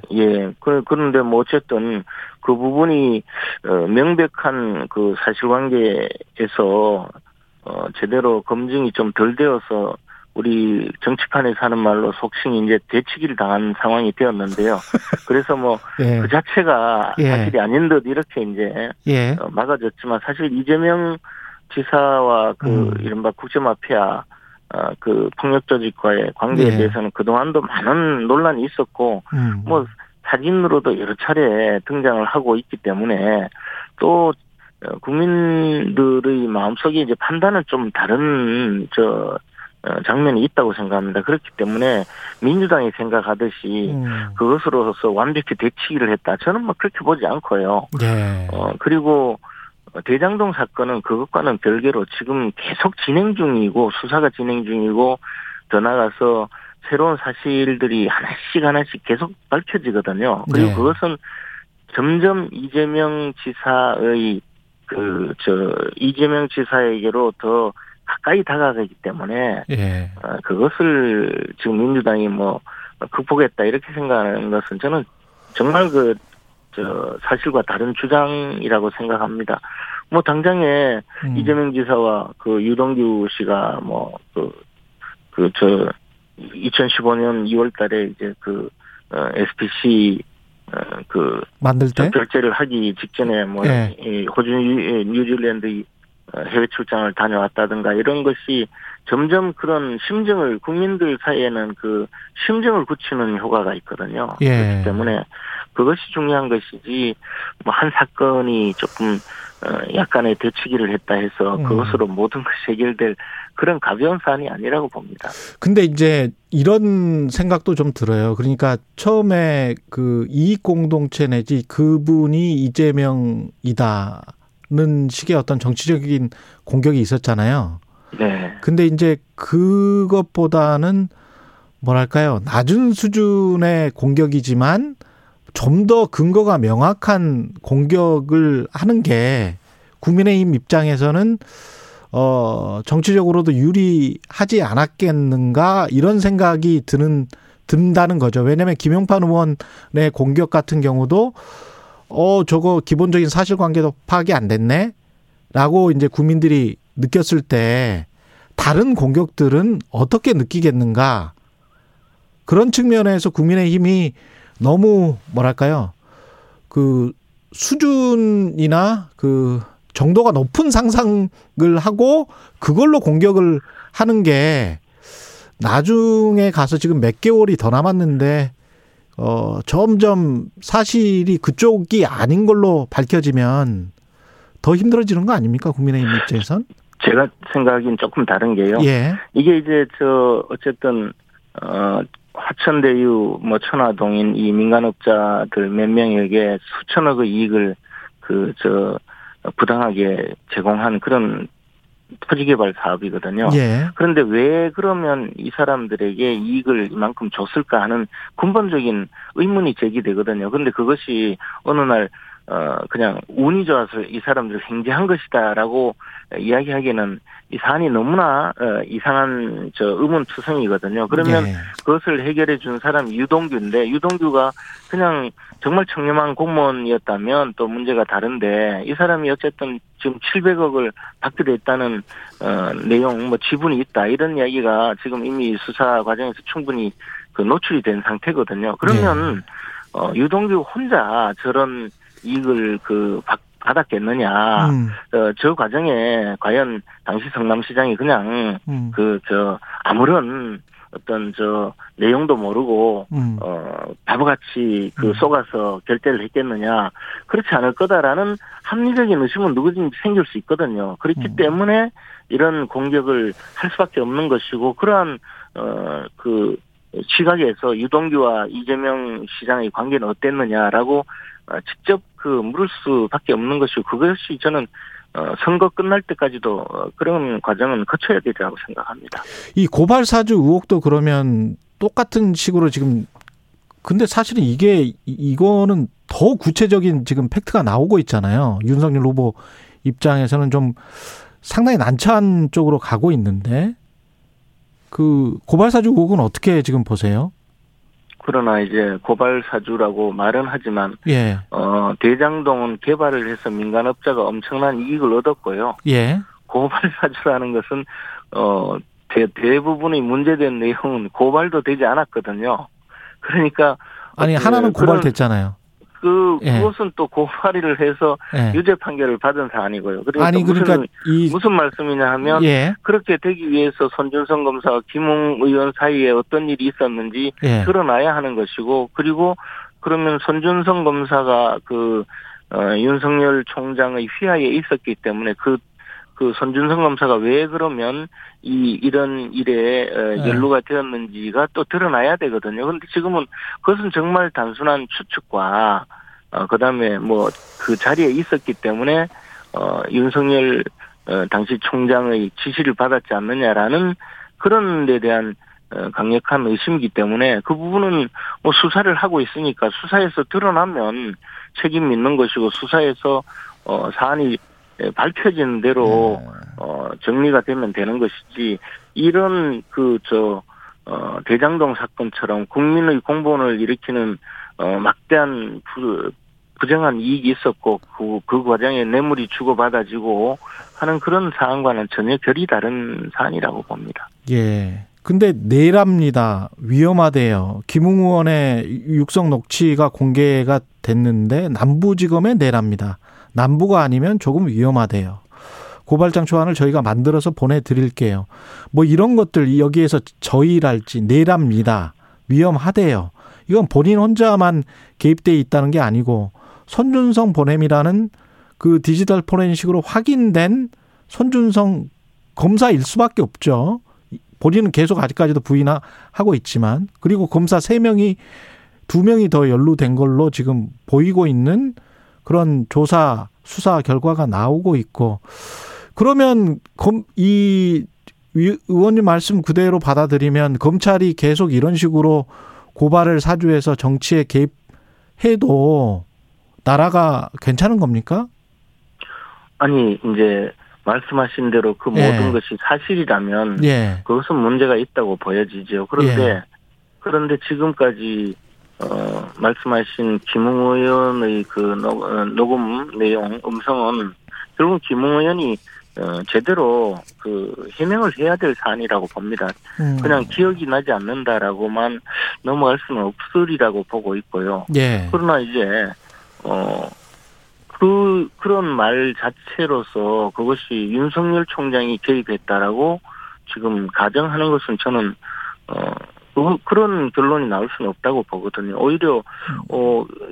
그런데 어쨌든 그 부분이 명백한 사실관계에서 제대로 검증이 좀 덜 되어서 우리 정치판에서 하는 말로 속칭 이제 대치기를 당한 상황이 되었는데요. 그래서 예, 그 자체가 사실이 아닌 듯 이렇게 이제, 예, 막아졌지만, 사실 이재명 지사와 이른바 국제마피아 폭력조직과의 관계에, 예, 대해서는 그동안도 많은 논란이 있었고, 사진으로도 여러 차례 등장을 하고 있기 때문에, 또 국민들의 마음속에 이제 판단은 좀 다른 장면이 있다고 생각합니다. 그렇기 때문에 민주당이 생각하듯이 그것으로서 완벽히 대치기를 했다, 저는 그렇게 보지 않고요. 네. 그리고 대장동 사건은 그것과는 별개로 지금 계속 진행 중이고, 수사가 진행 중이고, 더 나아가서 새로운 사실들이 하나씩 계속 밝혀지거든요. 그리고, 네, 그것은 점점 이재명 지사에게로 더 가까이 다가가기 때문에, 예, 그것을 지금 민주당이 극복했다 이렇게 생각하는 것은, 저는 정말 사실과 다른 주장이라고 생각합니다. 당장에 이재명 지사와 유동규 씨가 2015년 2월달에 이제 SPC 만들 때 결제를 하기 직전에 예, 호주, 뉴질랜드 해외 출장을 다녀왔다든가, 이런 것이 점점 그런 심증을, 국민들 사이에는 심증을 굳히는 효과가 있거든요. 예. 그렇기 때문에 그것이 중요한 것이지, 한 사건이 조금 약간의 대치기를 했다 해서 그것으로 모든 것이 해결될 그런 가벼운 사안이 아니라고 봅니다. 근데 이제 이런 생각도 좀 들어요. 그러니까 처음에 이익공동체 내지 그분이 이재명이다 는 식의 어떤 정치적인 공격이 있었잖아요. 네. 근데 이제 그것보다는 낮은 수준의 공격이지만 좀 더 근거가 명확한 공격을 하는 게 국민의힘 입장에서는 정치적으로도 유리하지 않았겠는가, 이런 생각이 든다는 거죠. 왜냐하면 김용판 의원의 공격 같은 경우도 저거 기본적인 사실관계도 파악이 안 됐네 라고 이제 국민들이 느꼈을 때 다른 공격들은 어떻게 느끼겠는가, 그런 측면에서 국민의힘이 너무 수준이나 정도가 높은 상상을 하고 그걸로 공격을 하는 게, 나중에 가서 지금 몇 개월이 더 남았는데 점점 사실이 그쪽이 아닌 걸로 밝혀지면 더 힘들어지는 거 아닙니까, 국민의힘 입장에선? 제가 생각하기엔 조금 다른 게요. 예. 이게 이제 어쨌든 화천대유 천화동인 이 민간업자들 몇 명에게 수천억의 이익을 부당하게 제공한 그런 토지개발 사업이거든요. 예. 그런데 왜 그러면 이 사람들에게 이익을 이만큼 줬을까 하는 근본적인 의문이 제기되거든요. 그런데 그것이 어느 날 그냥 운이 좋아서 이 사람들을 횡재한 것이다라고 이야기하기에는 이 사안이 너무나 이상한 저 의문투성이거든요. 그러면 네. 그것을 해결해 준 사람이 유동규인데, 유동규가 그냥 정말 청렴한 공무원이었다면 또 문제가 다른데, 이 사람이 어쨌든 지금 700억을 받게 됐다는 내용, 뭐 지분이 있다 이런 이야기가 지금 이미 수사 과정에서 충분히 그 노출이 된 상태거든요. 그러면 네. 유동규 혼자 저런 이익을 그 받았겠느냐. 저 과정에 과연 당시 성남시장이 그냥 그 저 아무런 어떤 저 내용도 모르고 바보같이 그 속아서 결제를 했겠느냐. 그렇지 않을 거다라는 합리적인 의심은 누구든지 생길 수 있거든요. 그렇기 때문에 이런 공격을 할 수밖에 없는 것이고, 그러한 그 시각에서 유동규와 이재명 시장의 관계는 어땠느냐라고 직접 그 물을 수밖에 없는 것이고, 그것이 저는 선거 끝날 때까지도 그런 과정은 거쳐야 되리라고 생각합니다. 이 고발 사주 의혹도 그러면 똑같은 식으로 지금, 근데 사실은 이거는 더 구체적인 지금 팩트가 나오고 있잖아요. 윤석열 후보 입장에서는 좀 상당히 난처한 쪽으로 가고 있는데, 그 고발 사주 의혹은 어떻게 지금 보세요? 그러나 이제 고발 사주라고 말은 하지만 예. 대장동은 개발을 해서 민간업자가 엄청난 이익을 얻었고요. 예. 고발 사주라는 것은 대부분의 문제된 내용은 고발도 되지 않았거든요. 그러니까 아니 하나는 고발됐잖아요. 그것은 또 고발을 해서 유죄 판결을 받은 사안이고요. 그러니까 무슨 말씀이냐 하면 그렇게 되기 위해서 손준성 검사와 김웅 의원 사이에 어떤 일이 있었는지 드러나야 하는 것이고, 그리고 그러면 손준성 검사가 그 윤석열 총장의 휘하에 있었기 때문에 그 손준성 검사가 왜 그러면 이런 일에 연루가 되었는지가 또 드러나야 되거든요. 그런데 지금은 그것은 정말 단순한 추측과 그다음에 뭐 그 자리에 있었기 때문에 윤석열 당시 총장의 지시를 받았지 않느냐라는 그런 데 대한 강력한 의심이기 때문에 그 부분은 뭐 수사를 하고 있으니까 수사에서 드러나면 책임 있는 것이고, 수사에서 사안이 밝혀지는 대로 정리가 되면 되는 것이지, 이런 그 대장동 사건처럼 국민의 공분을 일으키는 막대한 부정한 이익이 있었고 그 과정에 뇌물이 주고받아지고 하는 그런 사안과는 전혀 결이 다른 사안이라고 봅니다. 예. 근데 내랍니다. 위험하대요. 김웅 의원의 육성 녹취가 공개가 됐는데 남부지검에 내랍니다. 남부가 아니면 조금 위험하대요. 고발장 초안을 저희가 만들어서 보내드릴게요. 뭐 이런 것들, 여기에서 저희랄지 내랍니다. 위험하대요. 이건 본인 혼자만 개입되어 있다는 게 아니고 손준성 보냄이라는 그 디지털 포렌식으로 확인된 손준성 검사일 수밖에 없죠. 본인은 계속 아직까지도 부인하고 있지만, 그리고 검사 3명이 2명이 더 연루된 걸로 지금 보이고 있는 그런 조사, 수사 결과가 나오고 있고, 그러면 이 의원님 말씀 그대로 받아들이면 검찰이 계속 이런 식으로 고발을 사주해서 정치에 개입해도 나라가 괜찮은 겁니까? 아니, 이제 말씀하신 대로 그 모든 것이 사실이라면 그것은 문제가 있다고 보여지죠. 그런데 지금까지 말씀하신 김웅 의원의 그 녹음 내용, 음성은 결국 김웅 의원이 제대로 그 해명을 해야 될 사안이라고 봅니다. 그냥 기억이 나지 않는다라고만 넘어갈 수는 없으리라고 보고 있고요. 예. 그러나 이제 그런 말 자체로서 그것이 윤석열 총장이 개입했다라고 지금 가정하는 것은 저는 그런 결론이 나올 수는 없다고 보거든요. 오히려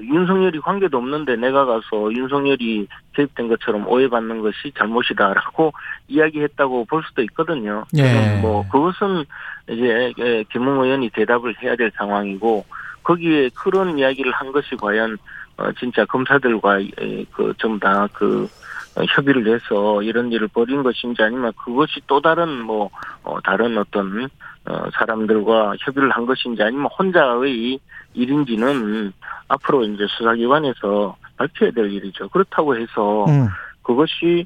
윤석열이 관계도 없는데 내가 가서 윤석열이 개입된 것처럼 오해받는 것이 잘못이다라고 이야기했다고 볼 수도 있거든요. 예. 뭐 그것은 이제 김웅 의원이 대답을 해야 될 상황이고, 거기에 그런 이야기를 한 것이 과연 진짜 검사들과 그 좀 다 그 협의를 해서 이런 일을 벌인 것인지, 아니면 그것이 또 다른 뭐 다른 어떤 사람들과 협의를 한 것인지, 아니면 혼자의 일인지는 앞으로 이제 수사기관에서 밝혀야 될 일이죠. 그렇다고 해서 그것이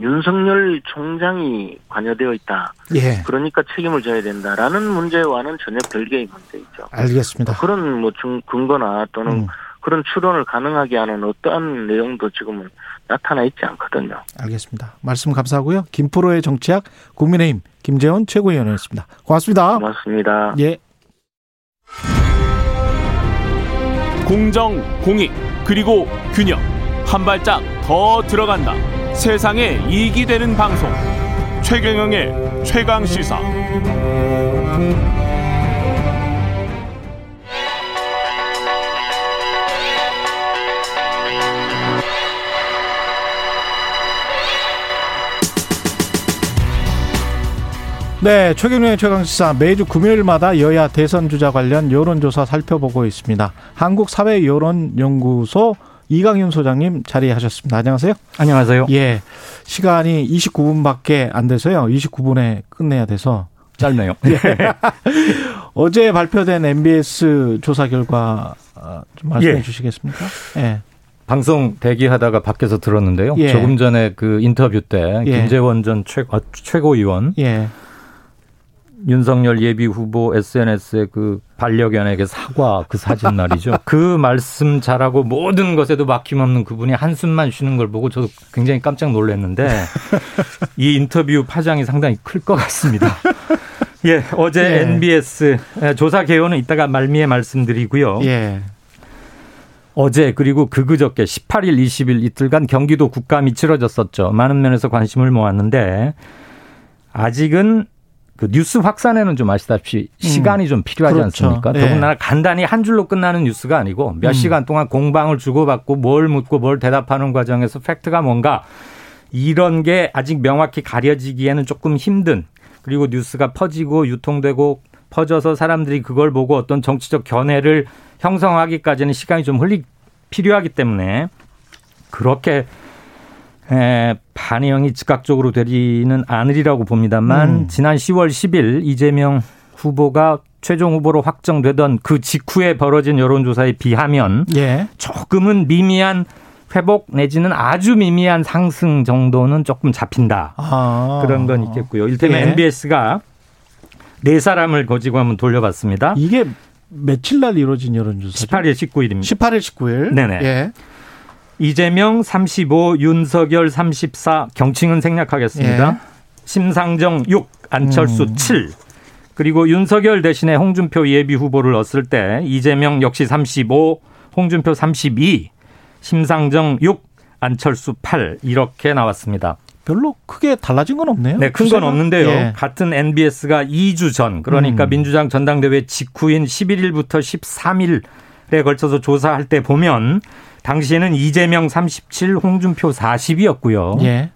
윤석열 총장이 관여되어 있다. 예. 그러니까 책임을 져야 된다라는 문제와는 전혀 별개의 문제이죠. 알겠습니다. 그런 뭐 근거나 또는 그런 추론을 가능하게 하는 어떠한 내용도 지금은 나타나 있지 않거든요. 알겠습니다. 말씀 감사하고요. 김프로의 정치학 국민의힘 김재원 최고위원이었습니다. 고맙습니다. 고맙습니다. 예. 공정, 공익, 그리고 균형. 한 발짝 더 들어간다. 세상에 이익이 되는 방송. 최경영의 최강 시사. 네, 최경영의 최강시사 매주 금요일마다 여야 대선 주자 관련 여론조사 살펴보고 있습니다. 한국사회여론연구소 이강윤 소장님 자리하셨습니다. 안녕하세요. 안녕하세요. 예, 시간이 29분밖에 안 돼서요. 29분에 끝내야 돼서 짧네요. 예. 어제 발표된 MBS 조사 결과 좀 말씀해 주시겠습니까? 예. 방송 대기하다가 밖에서 들었는데요. 예. 조금 전에 그 인터뷰 때 예. 김재원 전 최고위원. 예. 윤석열 예비후보 SNS에 그 반려견에게 사과 그 사진 말이죠. 그 말씀 잘하고 모든 것에도 막힘없는 그분이 한숨만 쉬는 걸 보고 저도 굉장히 깜짝 놀랐는데 이 인터뷰 파장이 상당히 클 것 같습니다. 예, 어제 예. NBS 조사 개요는 이따가 말미에 말씀드리고요. 예. 어제 그리고 그저께 18일, 20일 이틀간 경기도 국감이 치러졌었죠. 많은 면에서 관심을 모았는데 아직은 그 뉴스 확산에는 좀 아시다시피 시간이 좀 필요하지 그렇죠. 않습니까? 예. 더군다나 간단히 한 줄로 끝나는 뉴스가 아니고 몇 시간 동안 공방을 주고받고 뭘 묻고 뭘 대답하는 과정에서 팩트가 뭔가 이런 게 아직 명확히 가려지기에는 조금 힘든 그리고 뉴스가 퍼지고 유통되고 퍼져서 사람들이 그걸 보고 어떤 정치적 견해를 형성하기까지는 시간이 좀 필요하기 때문에 그렇게 반응이 즉각적으로 되지는 않으리라고 봅니다만 지난 10월 10일 이재명 후보가 최종 후보로 확정되던 그 직후에 벌어진 여론조사에 비하면 예. 조금은 미미한 회복 내지는 아주 미미한 상승 정도는 조금 잡힌다. 아. 그런 건 있겠고요. 이를테면 예. MBS가 네 사람을 거지고 한번 돌려봤습니다. 이게 며칠 날 이루어진 여론조사죠? 18일 19일입니다. 18일 19일. 네네. 예. 이재명 35, 윤석열 34, 경칭은 생략하겠습니다. 예. 심상정 6, 안철수 7. 그리고 윤석열 대신에 홍준표 예비후보를 넣었을 때 이재명 역시 35, 홍준표 32, 심상정 6, 안철수 8 이렇게 나왔습니다. 별로 크게 달라진 건 없네요. 네, 큰 건 없는데요. 예. 같은 NBS가 2주 전 그러니까 민주당 전당대회 직후인 11일부터 13일에 걸쳐서 조사할 때 보면 당시에는 이재명 37, 홍준표 40이었고요. 예.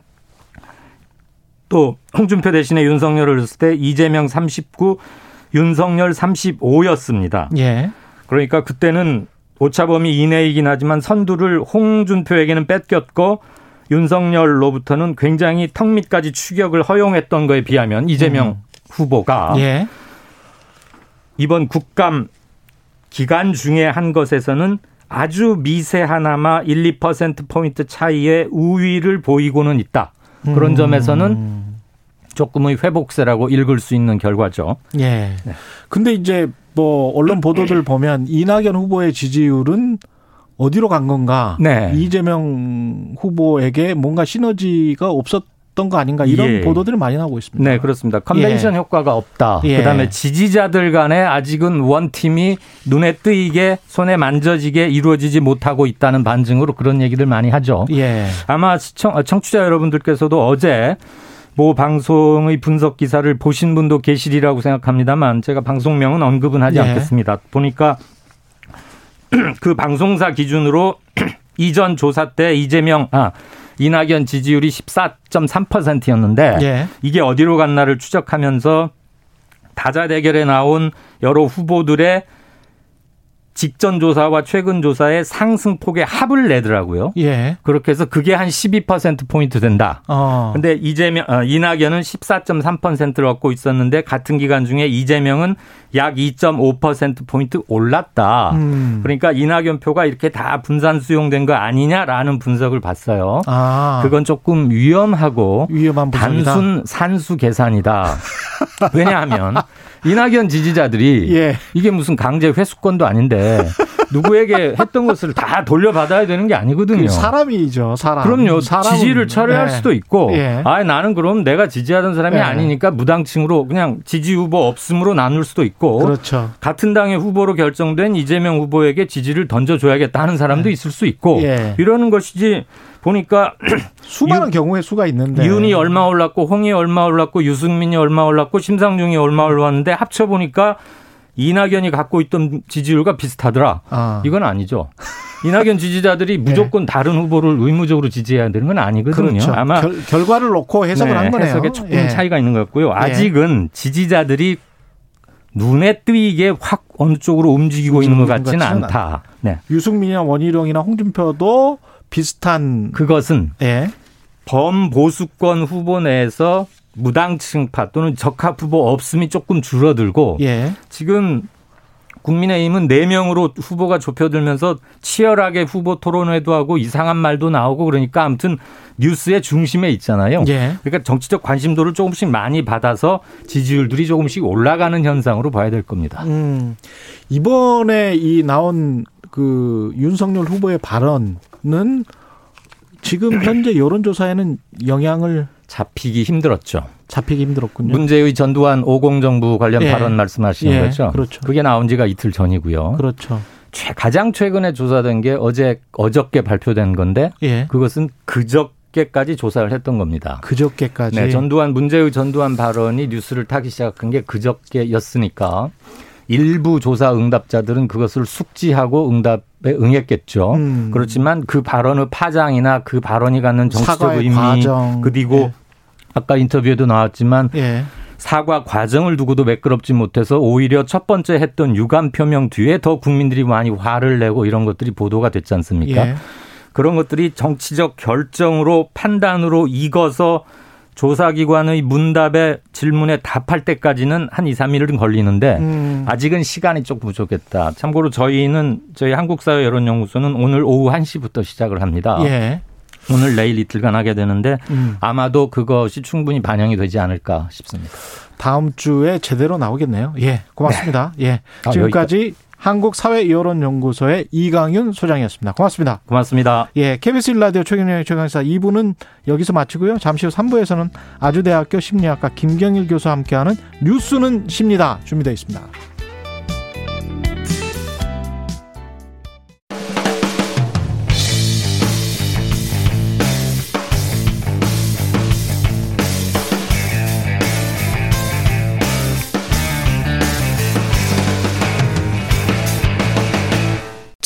또 홍준표 대신에 윤석열을 넣었을 때 이재명 39, 윤석열 35였습니다. 예. 그러니까 그때는 오차범위 이내이긴 하지만 선두를 홍준표에게는 뺏겼고 윤석열로부터는 굉장히 턱 밑까지 추격을 허용했던 거에 비하면 이재명 후보가 예. 이번 국감 기간 중에 한 것에서는 아주 미세하나마 1, 2%포인트 차이의 우위를 보이고는 있다. 그런 점에서는 조금의 회복세라고 읽을 수 있는 결과죠. 예. 네. 근데 이제 뭐 언론 보도들 보면 이낙연 후보의 지지율은 어디로 간 건가? 네. 이재명 후보에게 뭔가 시너지가 없었던 거 아닌가? 이런 예. 보도들이 많이 나오고 있습니다. 네, 그렇습니다. 컨벤션 예. 효과가 없다. 예. 그다음에 지지자들 간에 아직은 원팀이 눈에 띄게 손에 만져지게 이루어지지 못하고 있다는 반증으로 그런 얘기들 많이 하죠. 예. 아마 청취자 여러분들께서도 어제 모 방송의 분석 기사를 보신 분도 계시리라고 생각합니다만 제가 방송명은 언급은 하지 예. 않겠습니다. 보니까 그 방송사 기준으로 이전 조사 때 이낙연 지지율이 14.3%였는데 예. 이게 어디로 갔나를 추적하면서 다자대결에 나온 여러 후보들의 직전 조사와 최근 조사의 상승폭의 합을 내더라고요. 예. 그렇게 해서 그게 한 12%포인트 된다. 근데 이낙연은 14.3%를 얻고 있었는데 같은 기간 중에 이재명은 약 2.5%포인트 올랐다. 그러니까 이낙연 표가 이렇게 다 분산 수용된 거 아니냐라는 분석을 봤어요. 아. 그건 조금 위험하고 위험한 분석이다. 단순 산수 계산이다. 왜냐하면 이낙연 지지자들이 예. 이게 무슨 강제 회수권도 아닌데 누구에게 했던 것을 다 돌려받아야 되는 게 아니거든요. 사람이죠. 사람. 그럼요. 사람은, 지지를 철회할 예. 수도 있고 예. 아, 나는 그럼 내가 지지하던 사람이 예. 아니니까 무당층으로 그냥 지지 후보 없음으로 나눌 수도 있고 그렇죠. 같은 당의 후보로 결정된 이재명 후보에게 지지를 던져줘야겠다 하는 사람도 예. 있을 수 있고 예. 이러는 것이지 보니까 수많은 경우의 수가 있는데 윤이 얼마 올랐고 홍이 얼마 올랐고 유승민이 얼마 올랐고 심상정이 얼마 올랐는데 합쳐보니까 이낙연이 갖고 있던 지지율과 비슷하더라. 아. 이건 아니죠. 이낙연 지지자들이 네. 무조건 다른 후보를 의무적으로 지지해야 되는 건 아니거든요. 그렇죠. 아마 결과를 놓고 해석을 네, 한 거네요. 해석에 조금 예. 차이가 있는 것 같고요. 아직은 예. 지지자들이 눈에 띄게 확 어느 쪽으로 움직이고 있는 것 같지는 않다. 네. 유승민이나 원희룡이나 홍준표도 비슷한. 그것은 예. 범보수권 후보 내에서 무당층파 또는 적합 후보 없음이 조금 줄어들고 예. 지금 국민의힘은 4명으로 후보가 좁혀들면서 치열하게 후보 토론회도 하고 이상한 말도 나오고 그러니까 아무튼 뉴스의 중심에 있잖아요. 예. 그러니까 정치적 관심도를 조금씩 많이 받아서 지지율들이 조금씩 올라가는 현상으로 봐야 될 겁니다. 이번에 이 나온 그 윤석열 후보의 발언은 지금 현재 여론조사에는 영향을 잡히기 힘들었죠. 잡히기 힘들었군요. 문재인 전두환 50 정부 관련 예. 발언 말씀하시는 예. 거죠. 그렇죠. 그게 나온 지가 이틀 전이고요. 그렇죠. 가장 최근에 조사된 게 어저께 발표된 건데 예. 그것은 그저께까지 조사를 했던 겁니다. 그저께까지. 네, 문재인 전두환 발언이 뉴스를 타기 시작한 게 그저께였으니까 일부 조사 응답자들은 그것을 숙지하고 응답에 응했겠죠. 그렇지만 그 발언의 파장이나 그 발언이 갖는 정치적 의미 과정. 그리고 예. 아까 인터뷰에도 나왔지만 예. 사과 과정을 두고도 매끄럽지 못해서 오히려 첫 번째 했던 유감 표명 뒤에 더 국민들이 많이 화를 내고 이런 것들이 보도가 됐지 않습니까? 예. 그런 것들이 정치적 결정으로 판단으로 익어서 조사기관의 문답에 질문에 답할 때까지는 한 2, 3일은 걸리는데 아직은 시간이 조금 부족했다. 참고로 저희 한국사회여론연구소는 오늘 오후 1시부터 시작을 합니다. 예. 오늘 내일 이틀간 하게 되는데 아마도 그것이 충분히 반영이 되지 않을까 싶습니다. 다음 주에 제대로 나오겠네요. 예, 고맙습니다. 네. 예, 지금까지 한국사회여론연구소의 이강윤 소장이었습니다. 고맙습니다. 고맙습니다. 예, KBS 1라디오 최경영의 최강시사 2부는 여기서 마치고요. 잠시 후 3부에서는 아주대학교 심리학과 김경일 교수와 함께하는 뉴스는 십니다. 준비되어 있습니다.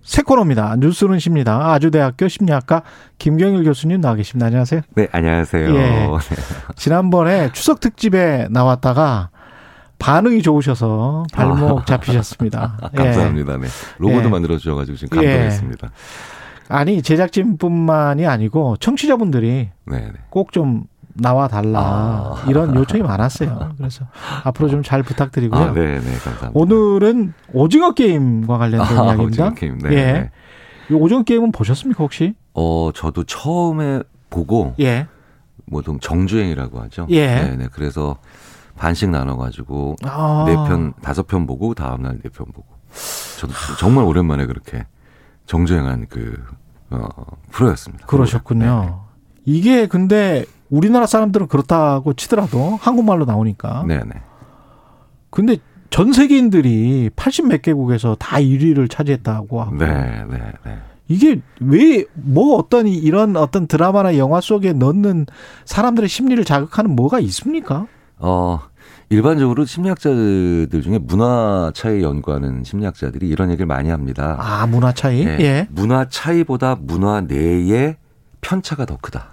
새 코너입니다. 뉴스는 십니다. 아주대학교 심리학과 김경일 교수님 나와 계십니다. 안녕하세요. 네, 안녕하세요. 예. 지난번에 추석 특집에 나왔다가 반응이 좋으셔서 발목 잡히셨습니다. 예. 감사합니다. 네. 로고도 예. 만들어 주셔가지고 지금 감동했습니다. 예. 아니 제작진뿐만이 아니고 청취자분들이 네네. 꼭 좀 나와 달라 이런 요청이 많았어요. 그래서 앞으로 좀 잘 부탁드리고요. 아, 네, 감사합니다. 오늘은 오징어 게임과 관련된 이야기입니다. 오징어 게임, 네. 예. 이 오징어 게임은 보셨습니까 혹시? 저도 처음에 보고 예. 뭐 좀 정주행이라고 하죠. 예. 네, 그래서 반씩 나눠가지고 4편, 5편 보고 다음 날 4편 보고. 저도 정말 오랜만에 그렇게 정주행한 프로였습니다. 그러셨군요. 네. 이게 근데 우리나라 사람들은 그렇다고 치더라도 한국말로 나오니까. 네네. 근데 전 세계인들이 80몇 개국에서 다 1위를 차지했다고 하고. 네네네. 이게 왜 뭐 어떤 이런 어떤 드라마나 영화 속에 넣는 사람들의 심리를 자극하는 뭐가 있습니까? 일반적으로 심리학자들 중에 문화 차이 연구하는 심리학자들이 이런 얘기를 많이 합니다. 아, 문화 차이? 네. 예. 문화 차이보다 문화 내의 편차가 더 크다.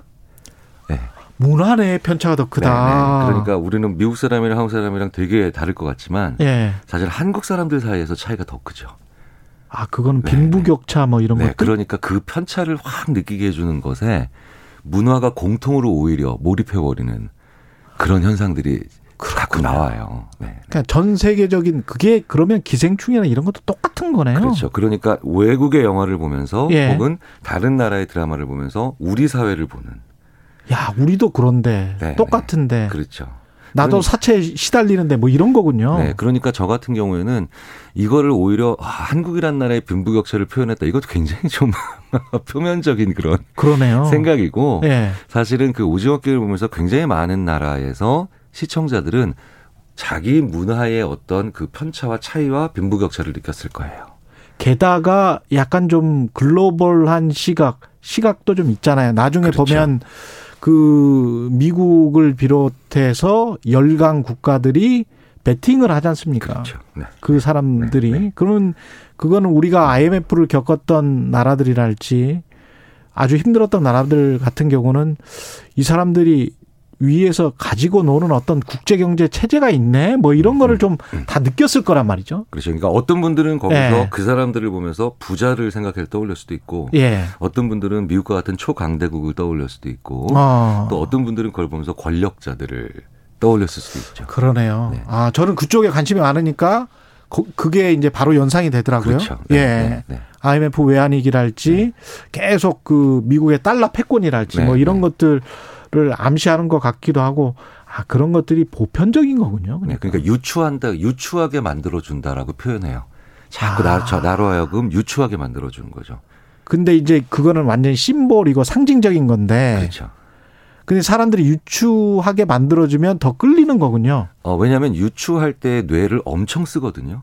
네. 문화 내의 편차가 더 크다. 네네. 그러니까 우리는 미국 사람이랑 한국 사람이랑 되게 다를 것 같지만 예. 사실 한국 사람들 사이에서 차이가 더 크죠. 아, 그건 빈부격차 뭐 이런 네, 것들? 그러니까 그 편차를 확 느끼게 해주는 것에 문화가 공통으로 오히려 몰입해버리는 그런 현상들이 자꾸 나와요. 네. 그러니까 전 세계적인 그게 그러면 기생충이나 이런 것도 똑같은 거네요. 그렇죠. 그러니까 외국의 영화를 보면서 예. 혹은 다른 나라의 드라마를 보면서 우리 사회를 보는. 야, 우리도 그런데 네, 똑같은데. 네. 그렇죠. 나도 사채에 시달리는데 뭐 이런 거군요. 네, 그러니까 저 같은 경우에는 이거를 오히려 한국이란 나라의 빈부격차를 표현했다. 이것도 굉장히 좀 표면적인 그런 그러네요. 생각이고 네. 사실은 그 오징어 게임을 보면서 굉장히 많은 나라에서 시청자들은 자기 문화의 어떤 그 편차와 차이와 빈부격차를 느꼈을 거예요. 게다가 약간 좀 글로벌한 시각도 좀 있잖아요. 나중에 그렇죠. 보면 그 미국을 비롯해서 열강 국가들이 배팅을 하지 않습니까? 그렇죠. 네. 그 사람들이. 네. 네. 그러면 그거는 우리가 IMF를 겪었던 나라들이랄지 아주 힘들었던 나라들 같은 경우는 이 사람들이 위에서 가지고 노는 어떤 국제경제 체제가 있네 뭐 이런 거를 좀 다 느꼈을 거란 말이죠. 그렇죠. 그러니까 어떤 분들은 거기서 예. 그 사람들을 보면서 부자를 생각해서 떠올릴 수도 있고 예. 어떤 분들은 미국과 같은 초강대국을 떠올릴 수도 있고 또 어떤 분들은 그걸 보면서 권력자들을 떠올렸을 수도 있죠. 그러네요. 네. 아, 저는 그쪽에 관심이 많으니까 그게 이제 바로 연상이 되더라고요. 그렇죠. 네, 예. 네, 네. IMF 외환위기랄지 네. 계속 그 미국의 달러 패권이랄지 네, 뭐 이런 네. 것들 를 암시하는 것 같기도 하고 아 그런 것들이 보편적인 거군요. 그러니까, 유추한다, 유추하게 만들어준다라고 표현해요. 자꾸 나로 하여금 유추하게 만들어주는 거죠. 근데 이제 그거는 완전히 심볼이고 상징적인 건데. 그렇죠. 근데 사람들이 유추하게 만들어주면 더 끌리는 거군요. 왜냐하면 유추할 때 뇌를 엄청 쓰거든요.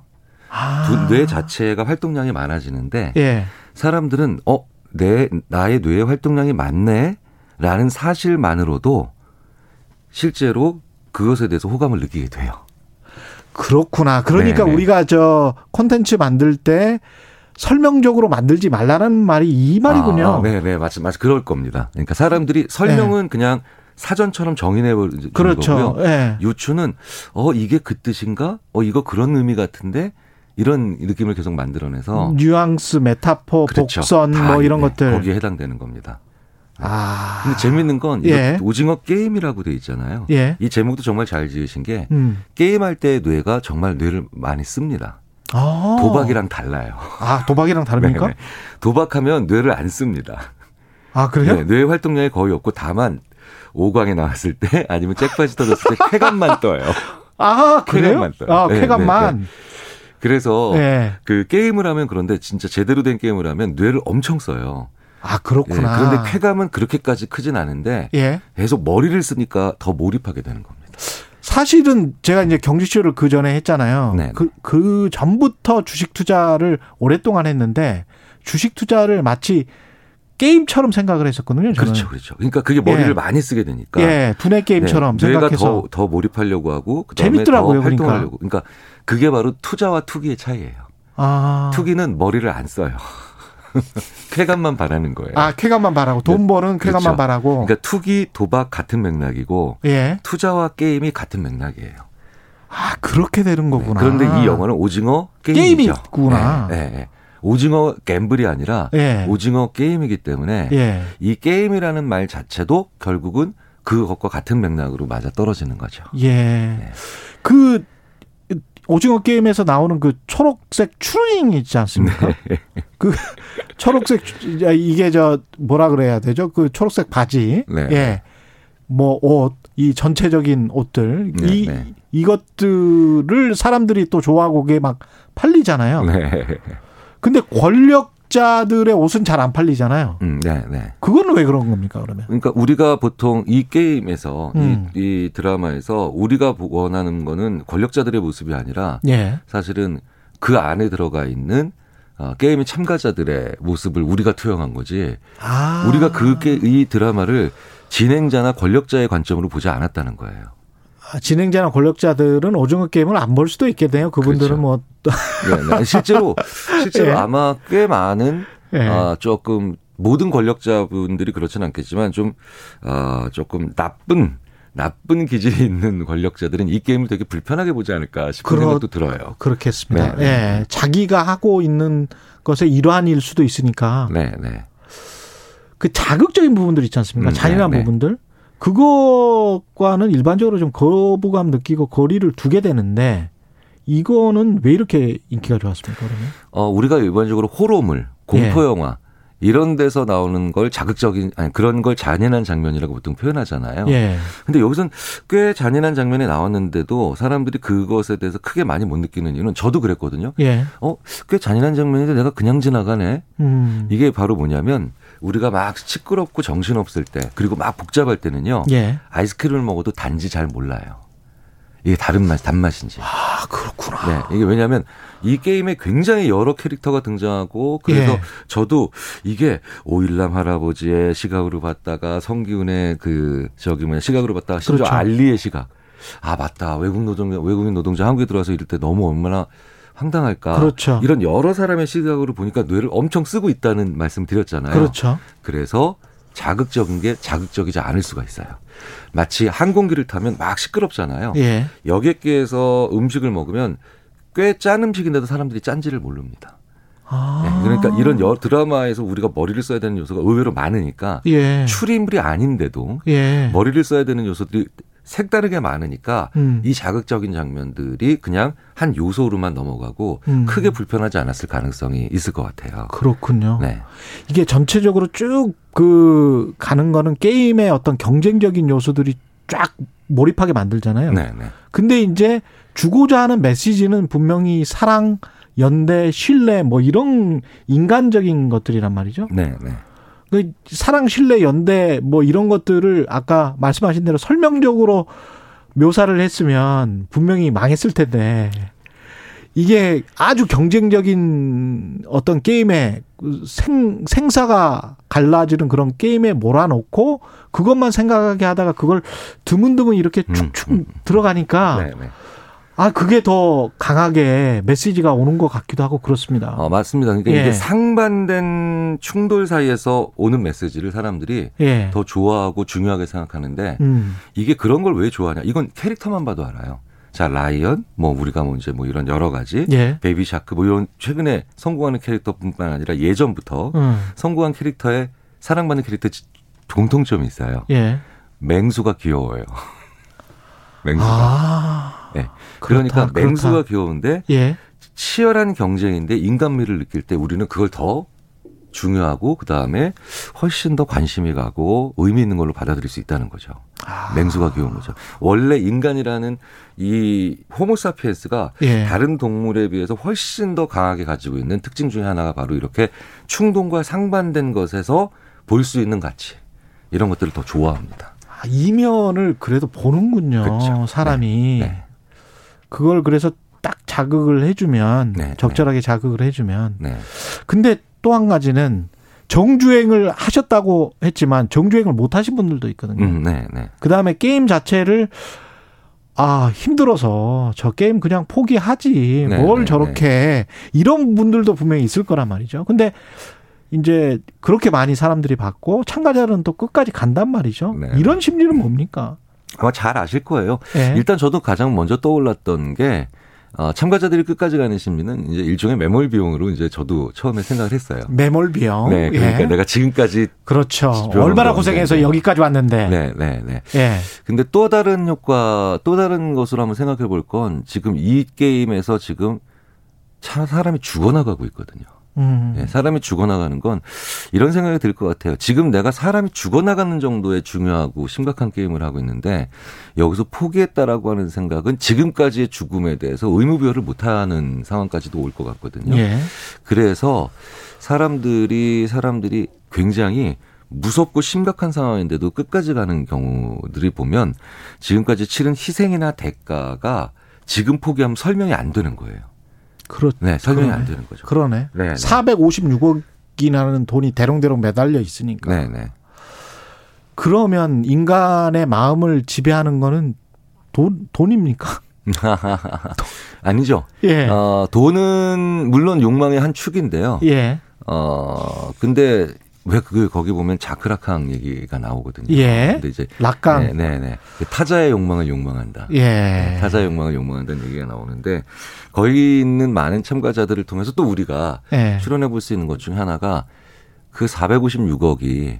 뇌 자체가 활동량이 많아지는데 예. 사람들은 나의 뇌의 활동량이 많네. 라는 사실만으로도 실제로 그것에 대해서 호감을 느끼게 돼요. 그렇구나. 그러니까 네네. 우리가 저 콘텐츠 만들 때 설명적으로 만들지 말라는 말이 이 말이군요. 네네. 맞아. 그럴 겁니다. 그러니까 사람들이 설명은 네. 그냥 사전처럼 정의내버리는 그렇죠. 거고요. 네. 유추는 이게 그 뜻인가? 이거 그런 의미 같은데? 이런 느낌을 계속 만들어내서. 뉘앙스, 메타포, 그렇죠. 복선 뭐 이런 네. 것들. 거기에 해당되는 겁니다. 근데 재밌는 건 예. 오징어 게임이라고 돼 있잖아요. 예. 이 제목도 정말 잘 지으신 게 게임할 때 뇌가 정말 뇌를 많이 씁니다. 도박이랑 달라요. 아, 도박이랑 다릅니까? 네네. 도박하면 뇌를 안 씁니다. 아, 그래요? 네, 뇌 활동량이 거의 없고 다만 5강에 나왔을 때 아니면 잭팟이 터졌을 때 쾌감만 떠요. 아, 그래요? 쾌감만 떠요. 아, 쾌감만. 네. 그래서 그 게임을 하면 그런데 진짜 제대로 된 게임을 하면 뇌를 엄청 써요. 아, 그렇구나. 예, 그런데 쾌감은 그렇게까지 크진 않은데 예. 계속 머리를 쓰니까 더 몰입하게 되는 겁니다. 사실은 제가 이제 경제쇼를 그 전에 했잖아요. 그 전부터 주식 투자를 오랫동안 했는데 주식 투자를 마치 게임처럼 생각을 했었거든요. 저는. 그렇죠. 그러니까 그게 머리를 예. 많이 쓰게 되니까. 예, 분해 게임처럼 네, 생각해서. 뇌가 더 몰입하려고 하고 그다음에 재밌더라고요, 더 활동하려고. 그러니까 그게 바로 투자와 투기의 차이예요. 투기는 머리를 안 써요. 쾌감만 바라는 거예요. 아, 쾌감만 바라고. 돈 버는 쾌감만 그렇죠. 바라고. 그러니까 투기, 도박 같은 맥락이고 예. 투자와 게임이 같은 맥락이에요. 아, 그렇게 되는 거구나. 네. 그런데 이 영화는 오징어 게임이구나. 네. 오징어 갬블이 아니라 예. 오징어 게임이기 때문에 예. 이 게임이라는 말 자체도 결국은 그것과 같은 맥락으로 맞아 떨어지는 거죠. 예. 네. 그 오징어 게임에서 나오는 그 초록색 추링 있지 않습니까? 네. 그 초록색 이게 뭐라 그래야 되죠? 그 초록색 바지, 네. 예, 뭐 옷, 이 전체적인 옷들, 네. 이것들을 사람들이 또 좋아하고 그게 막 팔리잖아요. 네. 근데 권력자들의 옷은 잘 안 팔리잖아요. 네. 그건 왜 그런 겁니까 그러면? 그러니까 우리가 보통 이 게임에서 이 드라마에서 우리가 원하는 거는 권력자들의 모습이 아니라 예. 사실은 그 안에 들어가 있는 게임의 참가자들의 모습을 우리가 투영한 거지. 아. 우리가 그게 이 드라마를 진행자나 권력자의 관점으로 보지 않았다는 거예요. 아, 진행자나 권력자들은 오징어 게임을 안 볼 수도 있겠네요. 그분들은 그렇죠. 뭐. 네, 실제로 예. 아마 꽤 많은 예. 조금 모든 권력자분들이 그렇지는 않겠지만 좀 조금 나쁜 기질이 있는 권력자들은 이 게임을 되게 불편하게 보지 않을까 싶은 생각도 들어요. 그렇겠습니다. 네. 네. 자기가 하고 있는 것의 일환일 수도 있으니까. 네, 네. 그 자극적인 부분들 있지 않습니까? 잔인한 네, 네. 부분들. 그것과는 일반적으로 좀 거부감 느끼고 거리를 두게 되는데 이거는 왜 이렇게 인기가 좋았습니까? 그러면? 우리가 일반적으로 호러물, 공포영화. 예. 이런 데서 나오는 걸 그런 걸 잔인한 장면이라고 보통 표현하잖아요. 예. 근데 여기서는 꽤 잔인한 장면이 나왔는데도 사람들이 그것에 대해서 크게 많이 못 느끼는 이유는 저도 그랬거든요. 예. 꽤 잔인한 장면인데 내가 그냥 지나가네. 이게 바로 뭐냐면 우리가 막 시끄럽고 정신없을 때 그리고 막 복잡할 때는요. 예. 아이스크림을 먹어도 단지 잘 몰라요. 이게 다른 맛, 단맛인지. 아, 그렇구나. 네. 이게 왜냐면 이 게임에 굉장히 여러 캐릭터가 등장하고 그래서 예. 저도 이게 오일남 할아버지의 시각으로 봤다가 성기훈의 시각으로 봤다가 심지어 그렇죠. 알리의 시각. 아, 맞다. 외국인 노동자 한국에 들어와서 이럴 때 너무 얼마나 황당할까. 그렇죠. 이런 여러 사람의 시각으로 보니까 뇌를 엄청 쓰고 있다는 말씀 드렸잖아요. 그렇죠. 그래서 자극적인 게 자극적이지 않을 수가 있어요. 마치 항공기를 타면 막 시끄럽잖아요. 예. 여객기에서 음식을 먹으면 꽤 짠 음식인데도 사람들이 짠지를 모릅니다. 아. 네, 그러니까 이런 드라마에서 우리가 머리를 써야 되는 요소가 의외로 많으니까 예. 추리물이 아닌데도 예. 머리를 써야 되는 요소들이 색다르게 많으니까 이 자극적인 장면들이 그냥 한 요소로만 넘어가고 크게 불편하지 않았을 가능성이 있을 것 같아요. 그렇군요. 네. 이게 전체적으로 쭉 가는 거는 게임의 어떤 경쟁적인 요소들이 쫙 몰입하게 만들잖아요. 네, 네. 근데 이제 주고자 하는 메시지는 분명히 사랑, 연대, 신뢰 뭐 이런 인간적인 것들이란 말이죠. 네, 네. 사랑, 신뢰, 연대 뭐 이런 것들을 아까 말씀하신 대로 설명적으로 묘사를 했으면 분명히 망했을 텐데 이게 아주 경쟁적인 어떤 게임에 생사가 갈라지는 그런 게임에 몰아넣고 그것만 생각하게 하다가 그걸 드문드문 이렇게 축축 들어가니까 네, 네. 아, 그게 더 강하게 메시지가 오는 것 같기도 하고 그렇습니다. 맞습니다. 그러니까 예. 이게 상반된 충돌 사이에서 오는 메시지를 사람들이 예. 더 좋아하고 중요하게 생각하는데 이게 그런 걸 왜 좋아하냐. 이건 캐릭터만 봐도 알아요. 자, 라이언, 우리가 이런 여러 가지, 예. 베이비 샤크, 이런 최근에 성공하는 캐릭터뿐만 아니라 예전부터 성공한 캐릭터에 사랑받는 캐릭터 공통점이 있어요. 예. 맹수가 귀여워요. 맹수가. 아. 네. 그러니까 그렇다. 맹수가 귀여운데 예. 치열한 경쟁인데 인간미를 느낄 때 우리는 그걸 더 중요하고 그다음에 훨씬 더 관심이 가고 의미 있는 걸로 받아들일 수 있다는 거죠. 아. 맹수가 귀여운 거죠. 원래 인간이라는 이 호모사피엔스가 예. 다른 동물에 비해서 훨씬 더 강하게 가지고 있는 특징 중에 하나가 바로 이렇게 충동과 상반된 것에서 볼 수 있는 가치 이런 것들을 더 좋아합니다. 아, 이면을 그래도 보는군요. 그렇죠. 사람이. 네. 네. 그걸 그래서 딱 자극을 해주면 네, 적절하게 네. 자극을 해주면 네. 근데 또 한 가지는 정주행을 하셨다고 했지만 정주행을 못 하신 분들도 있거든요. 네, 네. 그다음에 게임 자체를 힘들어서 저 게임 그냥 포기하지 네, 뭘 네, 저렇게 네. 이런 분들도 분명히 있을 거란 말이죠. 근데 이제 그렇게 많이 사람들이 봤고 참가자는 또 끝까지 간단 말이죠. 네. 이런 심리는 뭡니까? 아마 잘 아실 거예요. 네. 일단 저도 가장 먼저 떠올랐던 게 참가자들이 끝까지 가는 심리는 이제 일종의 매몰 비용으로 이제 저도 처음에 생각을 했어요. 매몰 비용. 네, 그러니까 예. 내가 지금까지 그렇죠. 얼마나 고생해서 여기까지 왔는데. 네, 네, 네. 예. 근데 또 다른 것으로 한번 생각해 볼 건 지금 이 게임에서 지금 사람이 죽어나가고 있거든요. 네, 사람이 죽어나가는 건 이런 생각이 들 것 같아요. 지금 내가 사람이 죽어나가는 정도의 중요하고 심각한 게임을 하고 있는데 여기서 포기했다라고 하는 생각은 지금까지의 죽음에 대해서 의무부여를 못하는 상황까지도 올 것 같거든요. 예. 그래서 사람들이 굉장히 무섭고 심각한 상황인데도 끝까지 가는 경우들이 보면 지금까지 치른 희생이나 대가가 지금 포기하면 설명이 안 되는 거예요. 네, 설명이 안 되는 거죠. 그러네. 네네. 456억이라는 돈이 대롱대롱 매달려 있으니까. 네네. 그러면 인간의 마음을 지배하는 거는 돈입니까? 아니죠. 예. 돈은 물론 욕망의 한 축인데요. 예. 근데 왜 거기 보면 자크라캉 얘기가 나오거든요. 예. 근데 이제 락강. 네. 타자의 욕망을 욕망한다. 예. 타자의 욕망을 욕망한다는 얘기가 나오는데 거기 있는 많은 참가자들을 통해서 또 우리가 예. 출연해 볼 수 있는 것 중에 하나가 그 456억이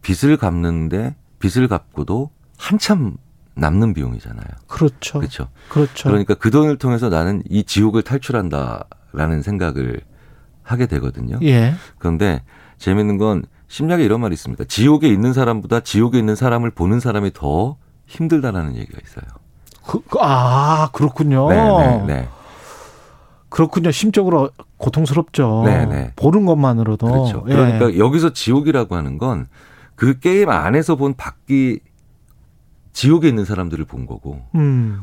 빚을 갚는데 빚을 갚고도 한참 남는 비용이잖아요. 그렇죠. 그러니까 그 돈을 통해서 나는 이 지옥을 탈출한다라는 생각을 하게 되거든요. 예. 그런데 재밌는 건 심리학에 이런 말이 있습니다. 지옥에 있는 사람보다 지옥에 있는 사람을 보는 사람이 더 힘들다라는 얘기가 있어요. 그렇군요. 네. 그렇군요. 심적으로 고통스럽죠. 네네. 보는 것만으로도. 그렇죠. 예. 그러니까 여기서 지옥이라고 하는 건 그 게임 안에서 본 밖이 지옥에 있는 사람들을 본 거고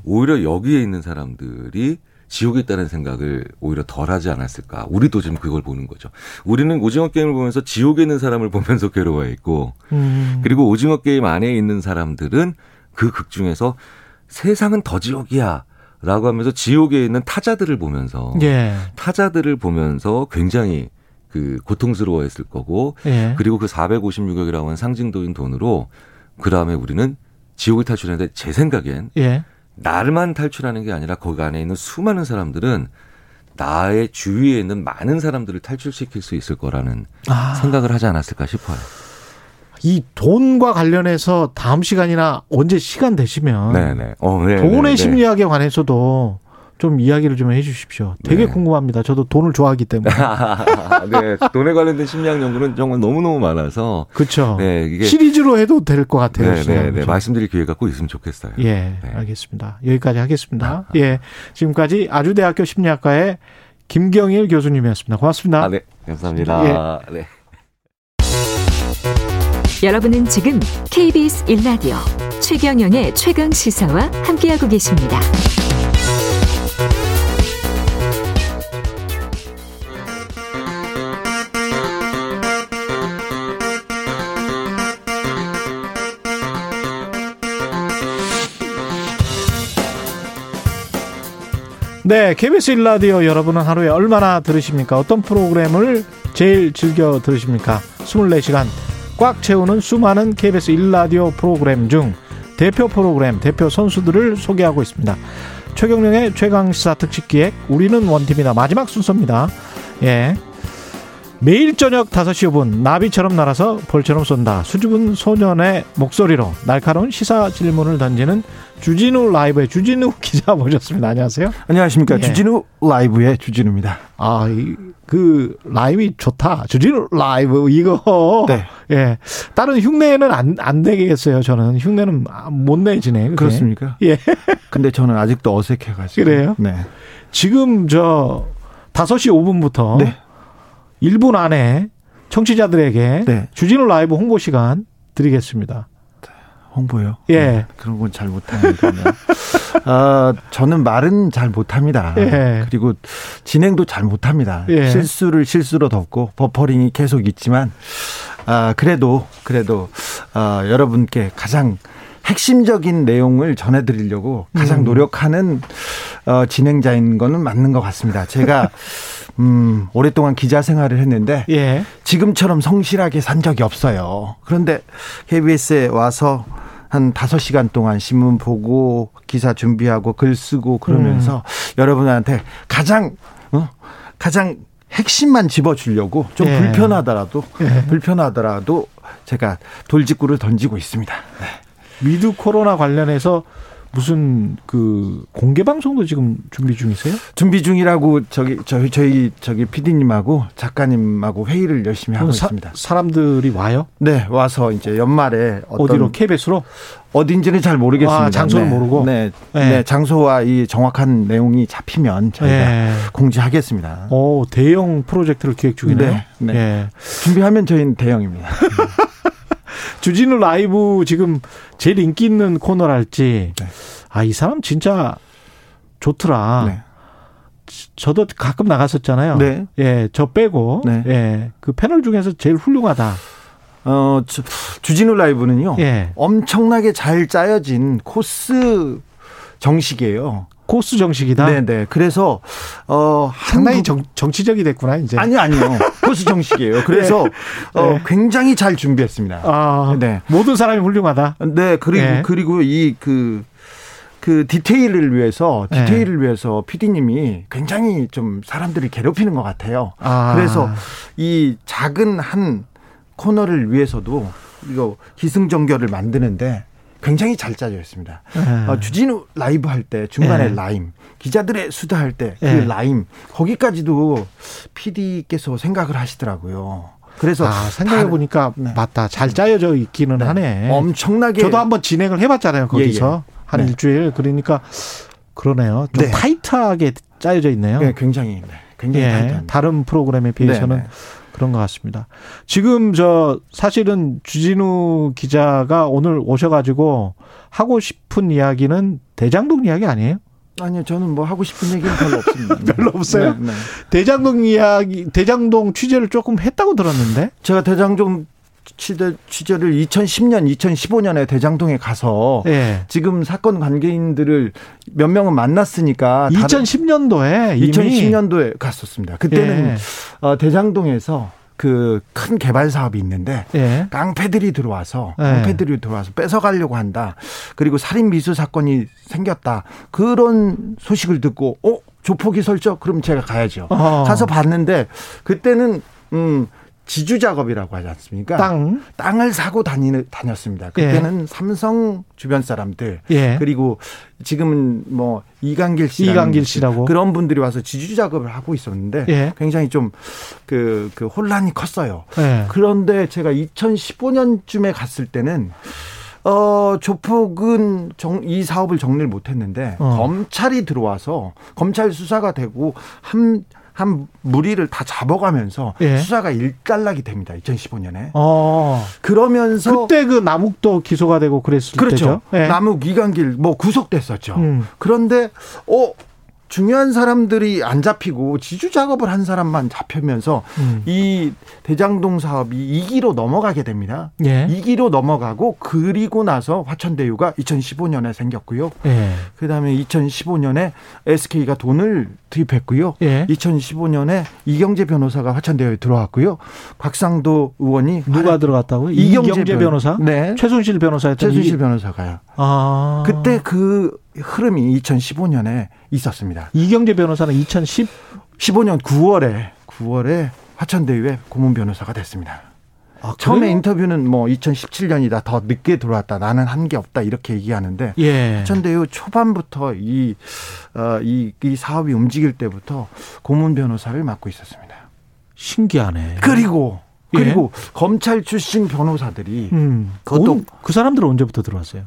오히려 여기에 있는 사람들이 지옥에 있다는 생각을 오히려 덜 하지 않았을까. 우리도 지금 그걸 보는 거죠. 우리는 오징어 게임을 보면서 지옥에 있는 사람을 보면서 괴로워했고 그리고 오징어 게임 안에 있는 사람들은 그 극 중에서 세상은 더 지옥이야 라고 하면서 지옥에 있는 타자들을 보면서 예. 타자들을 보면서 굉장히 그 고통스러워했을 거고 예. 그리고 그 456억이라고 하는 상징적인 돈으로 그다음에 우리는 지옥을 탈출했는데 제 생각엔 예. 나를만 탈출하는 게 아니라 거기 안에 있는 수많은 사람들은 나의 주위에 있는 많은 사람들을 탈출시킬 수 있을 거라는 생각을 하지 않았을까 싶어요. 이 돈과 관련해서 다음 시간이나 언제 시간 되시면 돈의 심리학에 관해서도 좀 이야기를 좀 해 주십시오. 되게 궁금합니다. 저도 돈을 좋아하기 때문에. 네, 돈에 관련된 심리학 연구는 정말 너무너무 많아서. 그렇죠. 네, 이게 시리즈로 해도 될 것 같아요. 네. 말씀드릴 기회가 꼭 있으면 좋겠어요. 예, 네. 알겠습니다. 여기까지 하겠습니다. 예, 지금까지 아주대학교 심리학과의 김경일 교수님이었습니다. 고맙습니다. 네, 감사합니다. 예. 네. 여러분은 지금 KBS 1라디오 최경영의 최강 시사와 함께하고 계십니다. 네, KBS 1라디오 여러분은 하루에 얼마나 들으십니까? 어떤 프로그램을 제일 즐겨 들으십니까? 24시간 꽉 채우는 수많은 KBS 1라디오 프로그램 중 대표 프로그램, 대표 선수들을 소개하고 있습니다. 최경영의 최강시사 특집기획 우리는 원팀이다. 마지막 순서입니다. 예, 매일 저녁 5시 5분 나비처럼 날아서 벌처럼 쏜다. 수줍은 소년의 목소리로 날카로운 시사 질문을 던지는 주진우 라이브의 주진우 기자 모셨습니다. 안녕하세요. 안녕하십니까. 예. 주진우 라이브의 주진우입니다. 아, 그 라이브 좋다. 주진우 라이브 이거. 네. 예. 다른 흉내는 안 되겠어요. 저는 흉내는 못 내지네. 그게. 그렇습니까? 예. 근데 저는 아직도 어색해가지고. 그래요? 네. 지금 저 5시 5분부터. 네. 1분 안에 청취자들에게 네. 주진우 라이브 홍보 시간 드리겠습니다. 홍보요? 예. 네, 그런 건 잘 못합니다. 저는 말은 잘 못합니다. 예. 그리고 진행도 잘 못합니다. 예. 실수를 실수로 덮고 버퍼링이 계속 있지만 그래도 여러분께 가장 핵심적인 내용을 전해드리려고 가장 노력하는 진행자인 거는 맞는 것 같습니다. 제가 오랫동안 기자 생활을 했는데 예. 지금처럼 성실하게 산 적이 없어요. 그런데 KBS에 와서 한 5시간 동안 신문 보고 기사 준비하고 글 쓰고 그러면서 여러분한테 가장 핵심만 집어주려고 좀 예. 불편하더라도 제가 돌직구를 던지고 있습니다. 네. 위드 코로나 관련해서 무슨 그 공개 방송도 지금 준비 중이세요? 준비 중이라고 저희 PD님하고 작가님하고 회의를 열심히 하고 있습니다. 사람들이 와요? 네, 와서 이제 연말에 어디로 KBS로? 어딘지는 잘 모르겠습니다. 장소는 모르고. 네, 장소와 이 정확한 내용이 잡히면 저희가 공지하겠습니다. 오, 대형 프로젝트를 기획 중이네요. 네. 준비하면 저희는 대형입니다. 주진우 라이브 지금 제일 인기 있는 코너랄지 네. 이 사람 진짜 좋더라. 네. 저도 가끔 나갔었잖아요. 네. 예, 저 빼고 네. 예, 그 패널 중에서 제일 훌륭하다. 주진우 라이브는요. 예. 엄청나게 잘 짜여진 코스 정식이에요. 코스 정식이다. 네네. 그래서 상당히 정치적이 됐구나 이제. 아니요. 코스 정식이에요. 그래서 네. 굉장히 잘 준비했습니다. 네. 모든 사람이 훌륭하다. 네. 그리고 네. 그리고 이 그 디테일을 위해서 PD님이 굉장히 좀 사람들이 괴롭히는 것 같아요. 그래서 이 작은 한 코너를 위해서도 이거 기승전결을 만드는데. 굉장히 잘 짜져 있습니다. 주진우 라이브 할 때 중간에 라임, 기자들의 수다 할 때 그 라임 거기까지도 PD께서 생각을 하시더라고요. 그래서 생각해 보니까 맞다. 잘 짜여져 있기는 하네. 엄청나게. 저도 한번 진행을 해봤잖아요. 거기서 한 일주일. 그러니까 그러네요. 좀 타이트하게 짜여져 있네요. 네, 굉장히 타이트합니다. 다른 프로그램에 비해서는. 네. 그런 것 같습니다. 지금 사실은 주진우 기자가 오늘 오셔가지고 하고 싶은 이야기는 대장동 이야기 아니에요? 아니요, 저는 뭐 하고 싶은 얘기는 별로 없습니다. 별로 없어요? 네. 대장동 취재를 조금 했다고 들었는데? 제가 대장동 취재를 2010년, 2015년에 대장동에 가서 지금 사건 관계인들을 몇 명은 만났으니까 2010년도에 이미 2010년도에 갔었습니다. 그때는 대장동에서 그 큰 개발 사업이 있는데 깡패들이 들어와서 뺏어가려고 한다. 그리고 살인 미수 사건이 생겼다. 그런 소식을 듣고 조폭이 설적? 그럼 제가 가야죠. 가서 봤는데 그때는 지주 작업이라고 하지 않습니까? 땅을 사고 다녔습니다. 그때는 삼성 주변 사람들 그리고 지금은 뭐 이강길 씨라고 그런 분들이 와서 지주 작업을 하고 있었는데 굉장히 좀 그 혼란이 컸어요. 그런데 제가 2015년쯤에 갔을 때는 조폭은 이 사업을 정리를 못했는데 검찰이 들어와서 검찰 수사가 되고 한 무리를 다 잡아가면서 수사가 일단락이 됩니다. 2015년에. 그러면서 그때 그 남욱도 기소가 되고 그랬을 때죠. 그렇죠. 남욱, 이강길 뭐 구속됐었죠. 그런데 중요한 사람들이 안 잡히고 지주 작업을 한 사람만 잡히면서 이 대장동 사업이 2기로 넘어가게 됩니다. 2기로 넘어가고 그리고 나서 화천대유가 2015년에 생겼고요. 그다음에 2015년에 SK가 돈을 투입했고요. 2015년에 이경재 변호사가 화천대유에 들어왔고요. 곽상도 의원이 누가 들어갔다고요? 이경재 변호사? 네. 최순실 변호사가요. 그때 그 흐름이 2015년에 있었습니다. 이경재 변호사는 2015년 9월에 화천대유의 고문 변호사가 됐습니다. 처음에 그래요? 인터뷰는 뭐 2017년이다. 더 늦게 들어왔다. 나는 한 게 없다. 이렇게 얘기하는데 화천대유 초반부터 이 사업이 움직일 때부터 고문 변호사를 맡고 있었습니다. 신기하네. 그리고 검찰 출신 변호사들이 그 사람들은 언제부터 들어왔어요?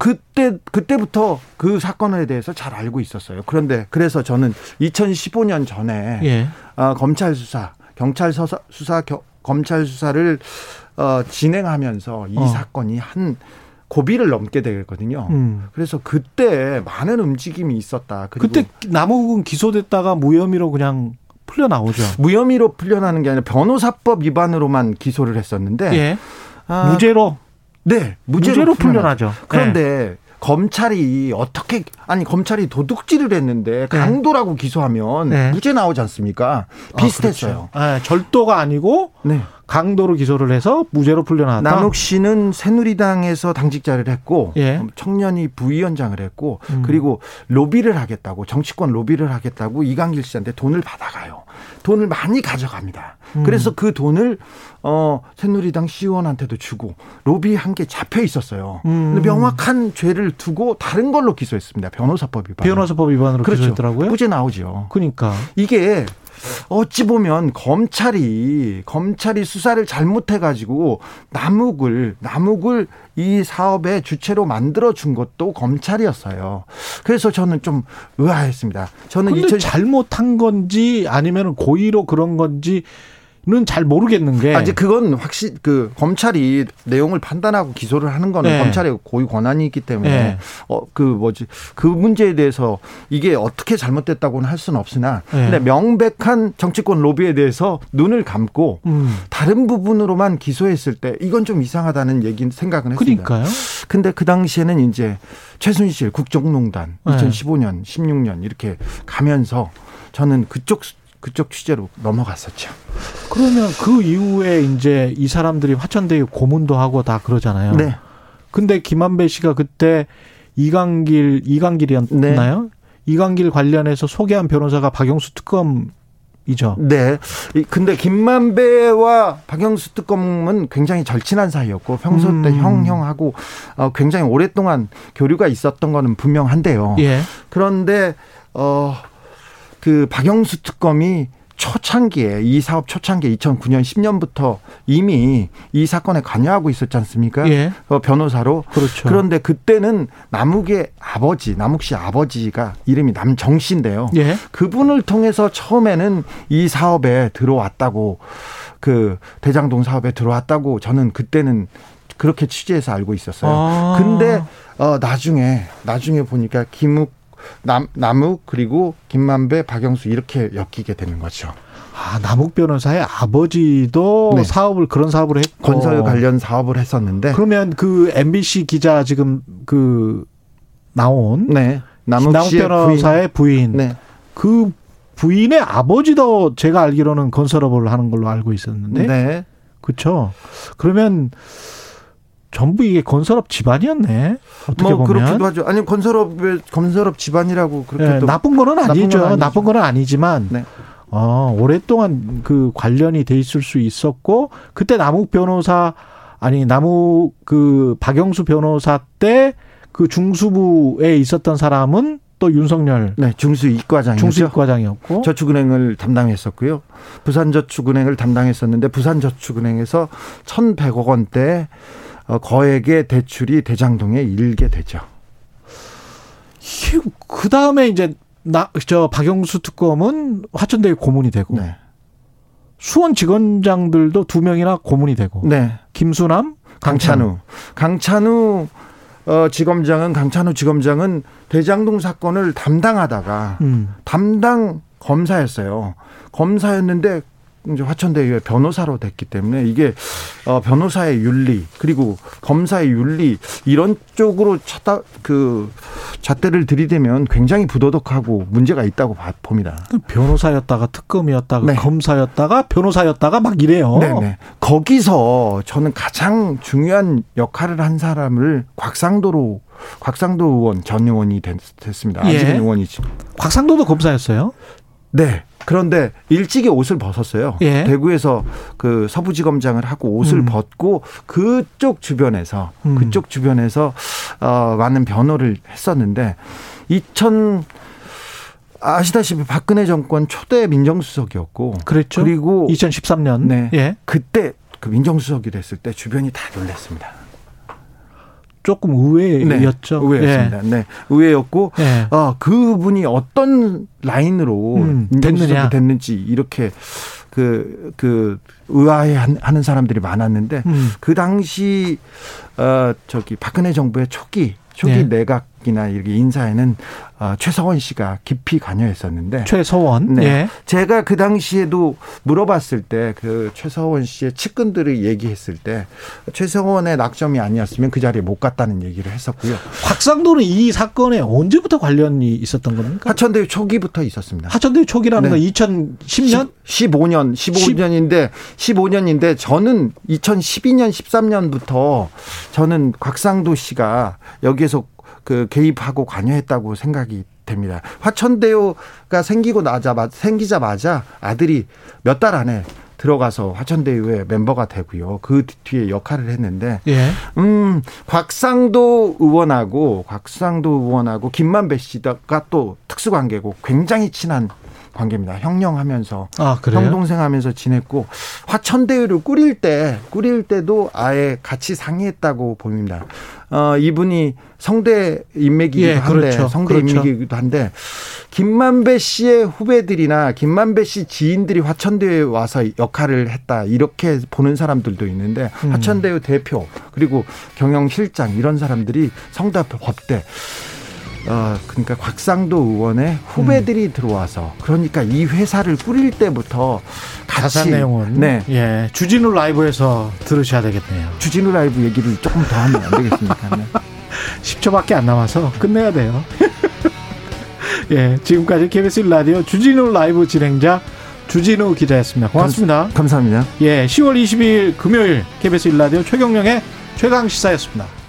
그때부터 그 사건에 대해서 잘 알고 있었어요. 그런데 그래서 저는 2015년 전에 검찰 수사, 경찰 수사, 검찰 수사를 진행하면서 이 사건이 한 고비를 넘게 되거든요. 그래서 그때 많은 움직임이 있었다. 그때 남욱은 기소됐다가 무혐의로 그냥 풀려나오죠. 무혐의로 풀려나는 게 아니라 변호사법 위반으로만 기소를 했었는데 무죄로? 네. 무죄로 풀려나죠. 그런데 검찰이 검찰이 도둑질을 했는데 강도라고 기소하면 무죄 나오지 않습니까? 비슷했어요. 그렇죠. 절도가 아니고 강도로 기소를 해서 무죄로 풀려나왔다. 남욱 씨는 새누리당에서 당직자를 했고 청년이 부위원장을 했고 그리고 정치권 로비를 하겠다고 이강길 씨한테 돈을 받아가요. 돈을 많이 가져갑니다. 그래서 그 돈을 새누리당 시의원한테도 주고 로비한 게 잡혀 있었어요. 근데 명확한 죄를 두고 다른 걸로 기소했습니다. 변호사법 위반으로 그렇죠. 기소했더라고요. 무죄 나오죠. 그러니까 이게 어찌 보면 검찰이 수사를 잘못해가지고 남욱을 이 사업의 주체로 만들어준 것도 검찰이었어요. 그래서 저는 좀 의아했습니다. 근데 잘못한 건지 아니면 고의로 그런 건지 는 잘 모르겠는 게 아직 그건 확실히 그 검찰이 내용을 판단하고 기소를 하는 거는 네. 검찰의 고유 권한이 있기 때문에 네. 그 문제에 대해서 이게 어떻게 잘못됐다고는 할 수는 없으나 네. 근데 명백한 정치권 로비에 대해서 눈을 감고 다른 부분으로만 기소했을 때 이건 좀 이상하다는 얘기 생각은 했습니다. 그러니까요. 근데 그 당시에는 이제 최순실 국정농단 네. 2015년, 16년 이렇게 가면서 저는 그쪽 취재로 넘어갔었죠. 그러면 그 이후에 이제 이 사람들이 화천대유 고문도 하고 다 그러잖아요. 네. 근데 김만배 씨가 그때 이강길이었나요? 네. 이강길 관련해서 소개한 변호사가 박영수 특검이죠. 네. 근데 김만배와 박영수 특검은 굉장히 절친한 사이였고 평소 때 형하고 굉장히 오랫동안 교류가 있었던 거는 분명한데요. 예. 그런데 그 박영수 특검이 초창기에 이 사업 초창기에 2009년 10년부터 이미 이 사건에 관여하고 있었지 않습니까? 예. 변호사로. 그렇죠. 그런데 그때는 남욱 씨 아버지가 이름이 남정 씨인데요. 예. 그분을 통해서 처음에는 이 사업에 들어왔다고 그 대장동 사업에 들어왔다고 저는 그때는 그렇게 취재해서 알고 있었어요. 근데 나중에 보니까 남욱 그리고 김만배, 박영수 이렇게 엮이게 되는 거죠. 아, 남욱 변호사의 아버지도 네. 그런 사업을 했고 건설 관련 사업을 했었는데. 그러면 그 MBC 기자 지금 그 나온 네. 남욱 변호사의 부인. 네. 그 부인의 아버지도 제가 알기로는 건설업을 하는 걸로 알고 있었는데. 네. 그렇죠. 그러면 전부 이게 건설업 집안이었네. 어떻게 보면 그렇기도 하죠. 아니 건설업 집안이라고 그렇게 네, 나쁜 거는 아니죠. 나쁜 거는 아니지만 네. 오랫동안 그 관련이 돼 있을 수 있었고 그때 남욱 그 박영수 변호사 때 그 중수부에 있었던 사람은 또 윤석열 네, 중수이과장이었고 저축은행을 담당했었고요. 부산저축은행을 담당했었는데 부산저축은행에서 1,100억 원대 거액의 대출이 대장동에 일게 되죠. 그 다음에 이제 박영수 특검은 화천대유 고문이 되고 네. 수원 지검장들도 2명이나 고문이 되고 네. 김수남, 강찬우 지검장은 대장동 사건을 담당하다가 담당 검사였어요. 검사였는데 이제 화천대유의 변호사로 됐기 때문에 이게 변호사의 윤리 그리고 검사의 윤리 이런 쪽으로 잣대를 들이대면 굉장히 부도덕하고 문제가 있다고 봅니다. 변호사였다가 특검이었다가 네. 검사였다가 변호사였다가 막 이래요. 네네. 거기서 저는 가장 중요한 역할을 한 사람을 곽상도 의원 전 의원이 됐습니다. 아직 예. 의원이지. 곽상도도 검사였어요? 네. 그런데 일찍이 옷을 벗었어요. 예. 대구에서 그 서부지검장을 하고 옷을 벗고 그쪽 주변에서 많은 변호를 했었는데 아시다시피 박근혜 정권 초대 민정수석이었고 그랬죠. 그리고 2013년 네. 예. 그때 그 민정수석이 됐을 때 주변이 다 놀랐습니다. 조금 의외였죠. 네, 의외였습니다. 예. 네, 의외였고 예. 그분이 어떤 라인으로 민정수석이 됐는지 이렇게 의아해하는 사람들이 많았는데 그 당시 박근혜 정부의 초기 예. 내각이나 이렇게 인사에는 최서원 씨가 깊이 관여했었는데 최서원 네. 예. 제가 그 당시에도 물어봤을 때 그 최서원 씨의 측근들이 얘기했을 때 최서원의 낙점이 아니었으면 그 자리에 못 갔다는 얘기를 했었고요. 곽상도는 이 사건에 언제부터 관련이 있었던 겁니까? 화천대유 초기부터 있었습니다. 화천대유 초기라는 건 2010년? 15년인데 저는 2012년 13년부터 저는 곽상도 씨가 여기에서 그 개입하고 관여했다고 생각이 됩니다. 화천대유가 생기자마자 아들이 몇 달 안에 들어가서 화천대유의 멤버가 되고요. 그 뒤에 역할을 했는데 예. 곽상도 의원하고 김만배 씨가 또 특수관계고 굉장히 친한 관계입니다. 형령하면서 형동생하면서 지냈고 화천대유를 꾸릴 때도 아예 같이 상의했다고 봅니다. 이분이 성대 인맥이기도 한데 인맥이기도 한데 김만배 씨의 후배들이나 김만배 씨 지인들이 화천대유에 와서 역할을 했다 이렇게 보는 사람들도 있는데 화천대유 대표 그리고 경영실장 이런 사람들이 성대 법대 그러니까 곽상도 의원의 후배들이 들어와서 그러니까 이 회사를 꾸릴 때부터 같이 자산 내용은 예, 주진우 라이브에서 들으셔야 되겠네요. 주진우 라이브 얘기를 조금 더 하면 안 되겠습니까? 10초밖에 안 남아서 끝내야 돼요. 예, 지금까지 KBS 라디오 주진우 라이브 진행자 주진우 기자였습니다. 고맙습니다. 감사합니다. 예, 10월 22일 금요일 KBS 라디오 최경영의 최강 시사였습니다.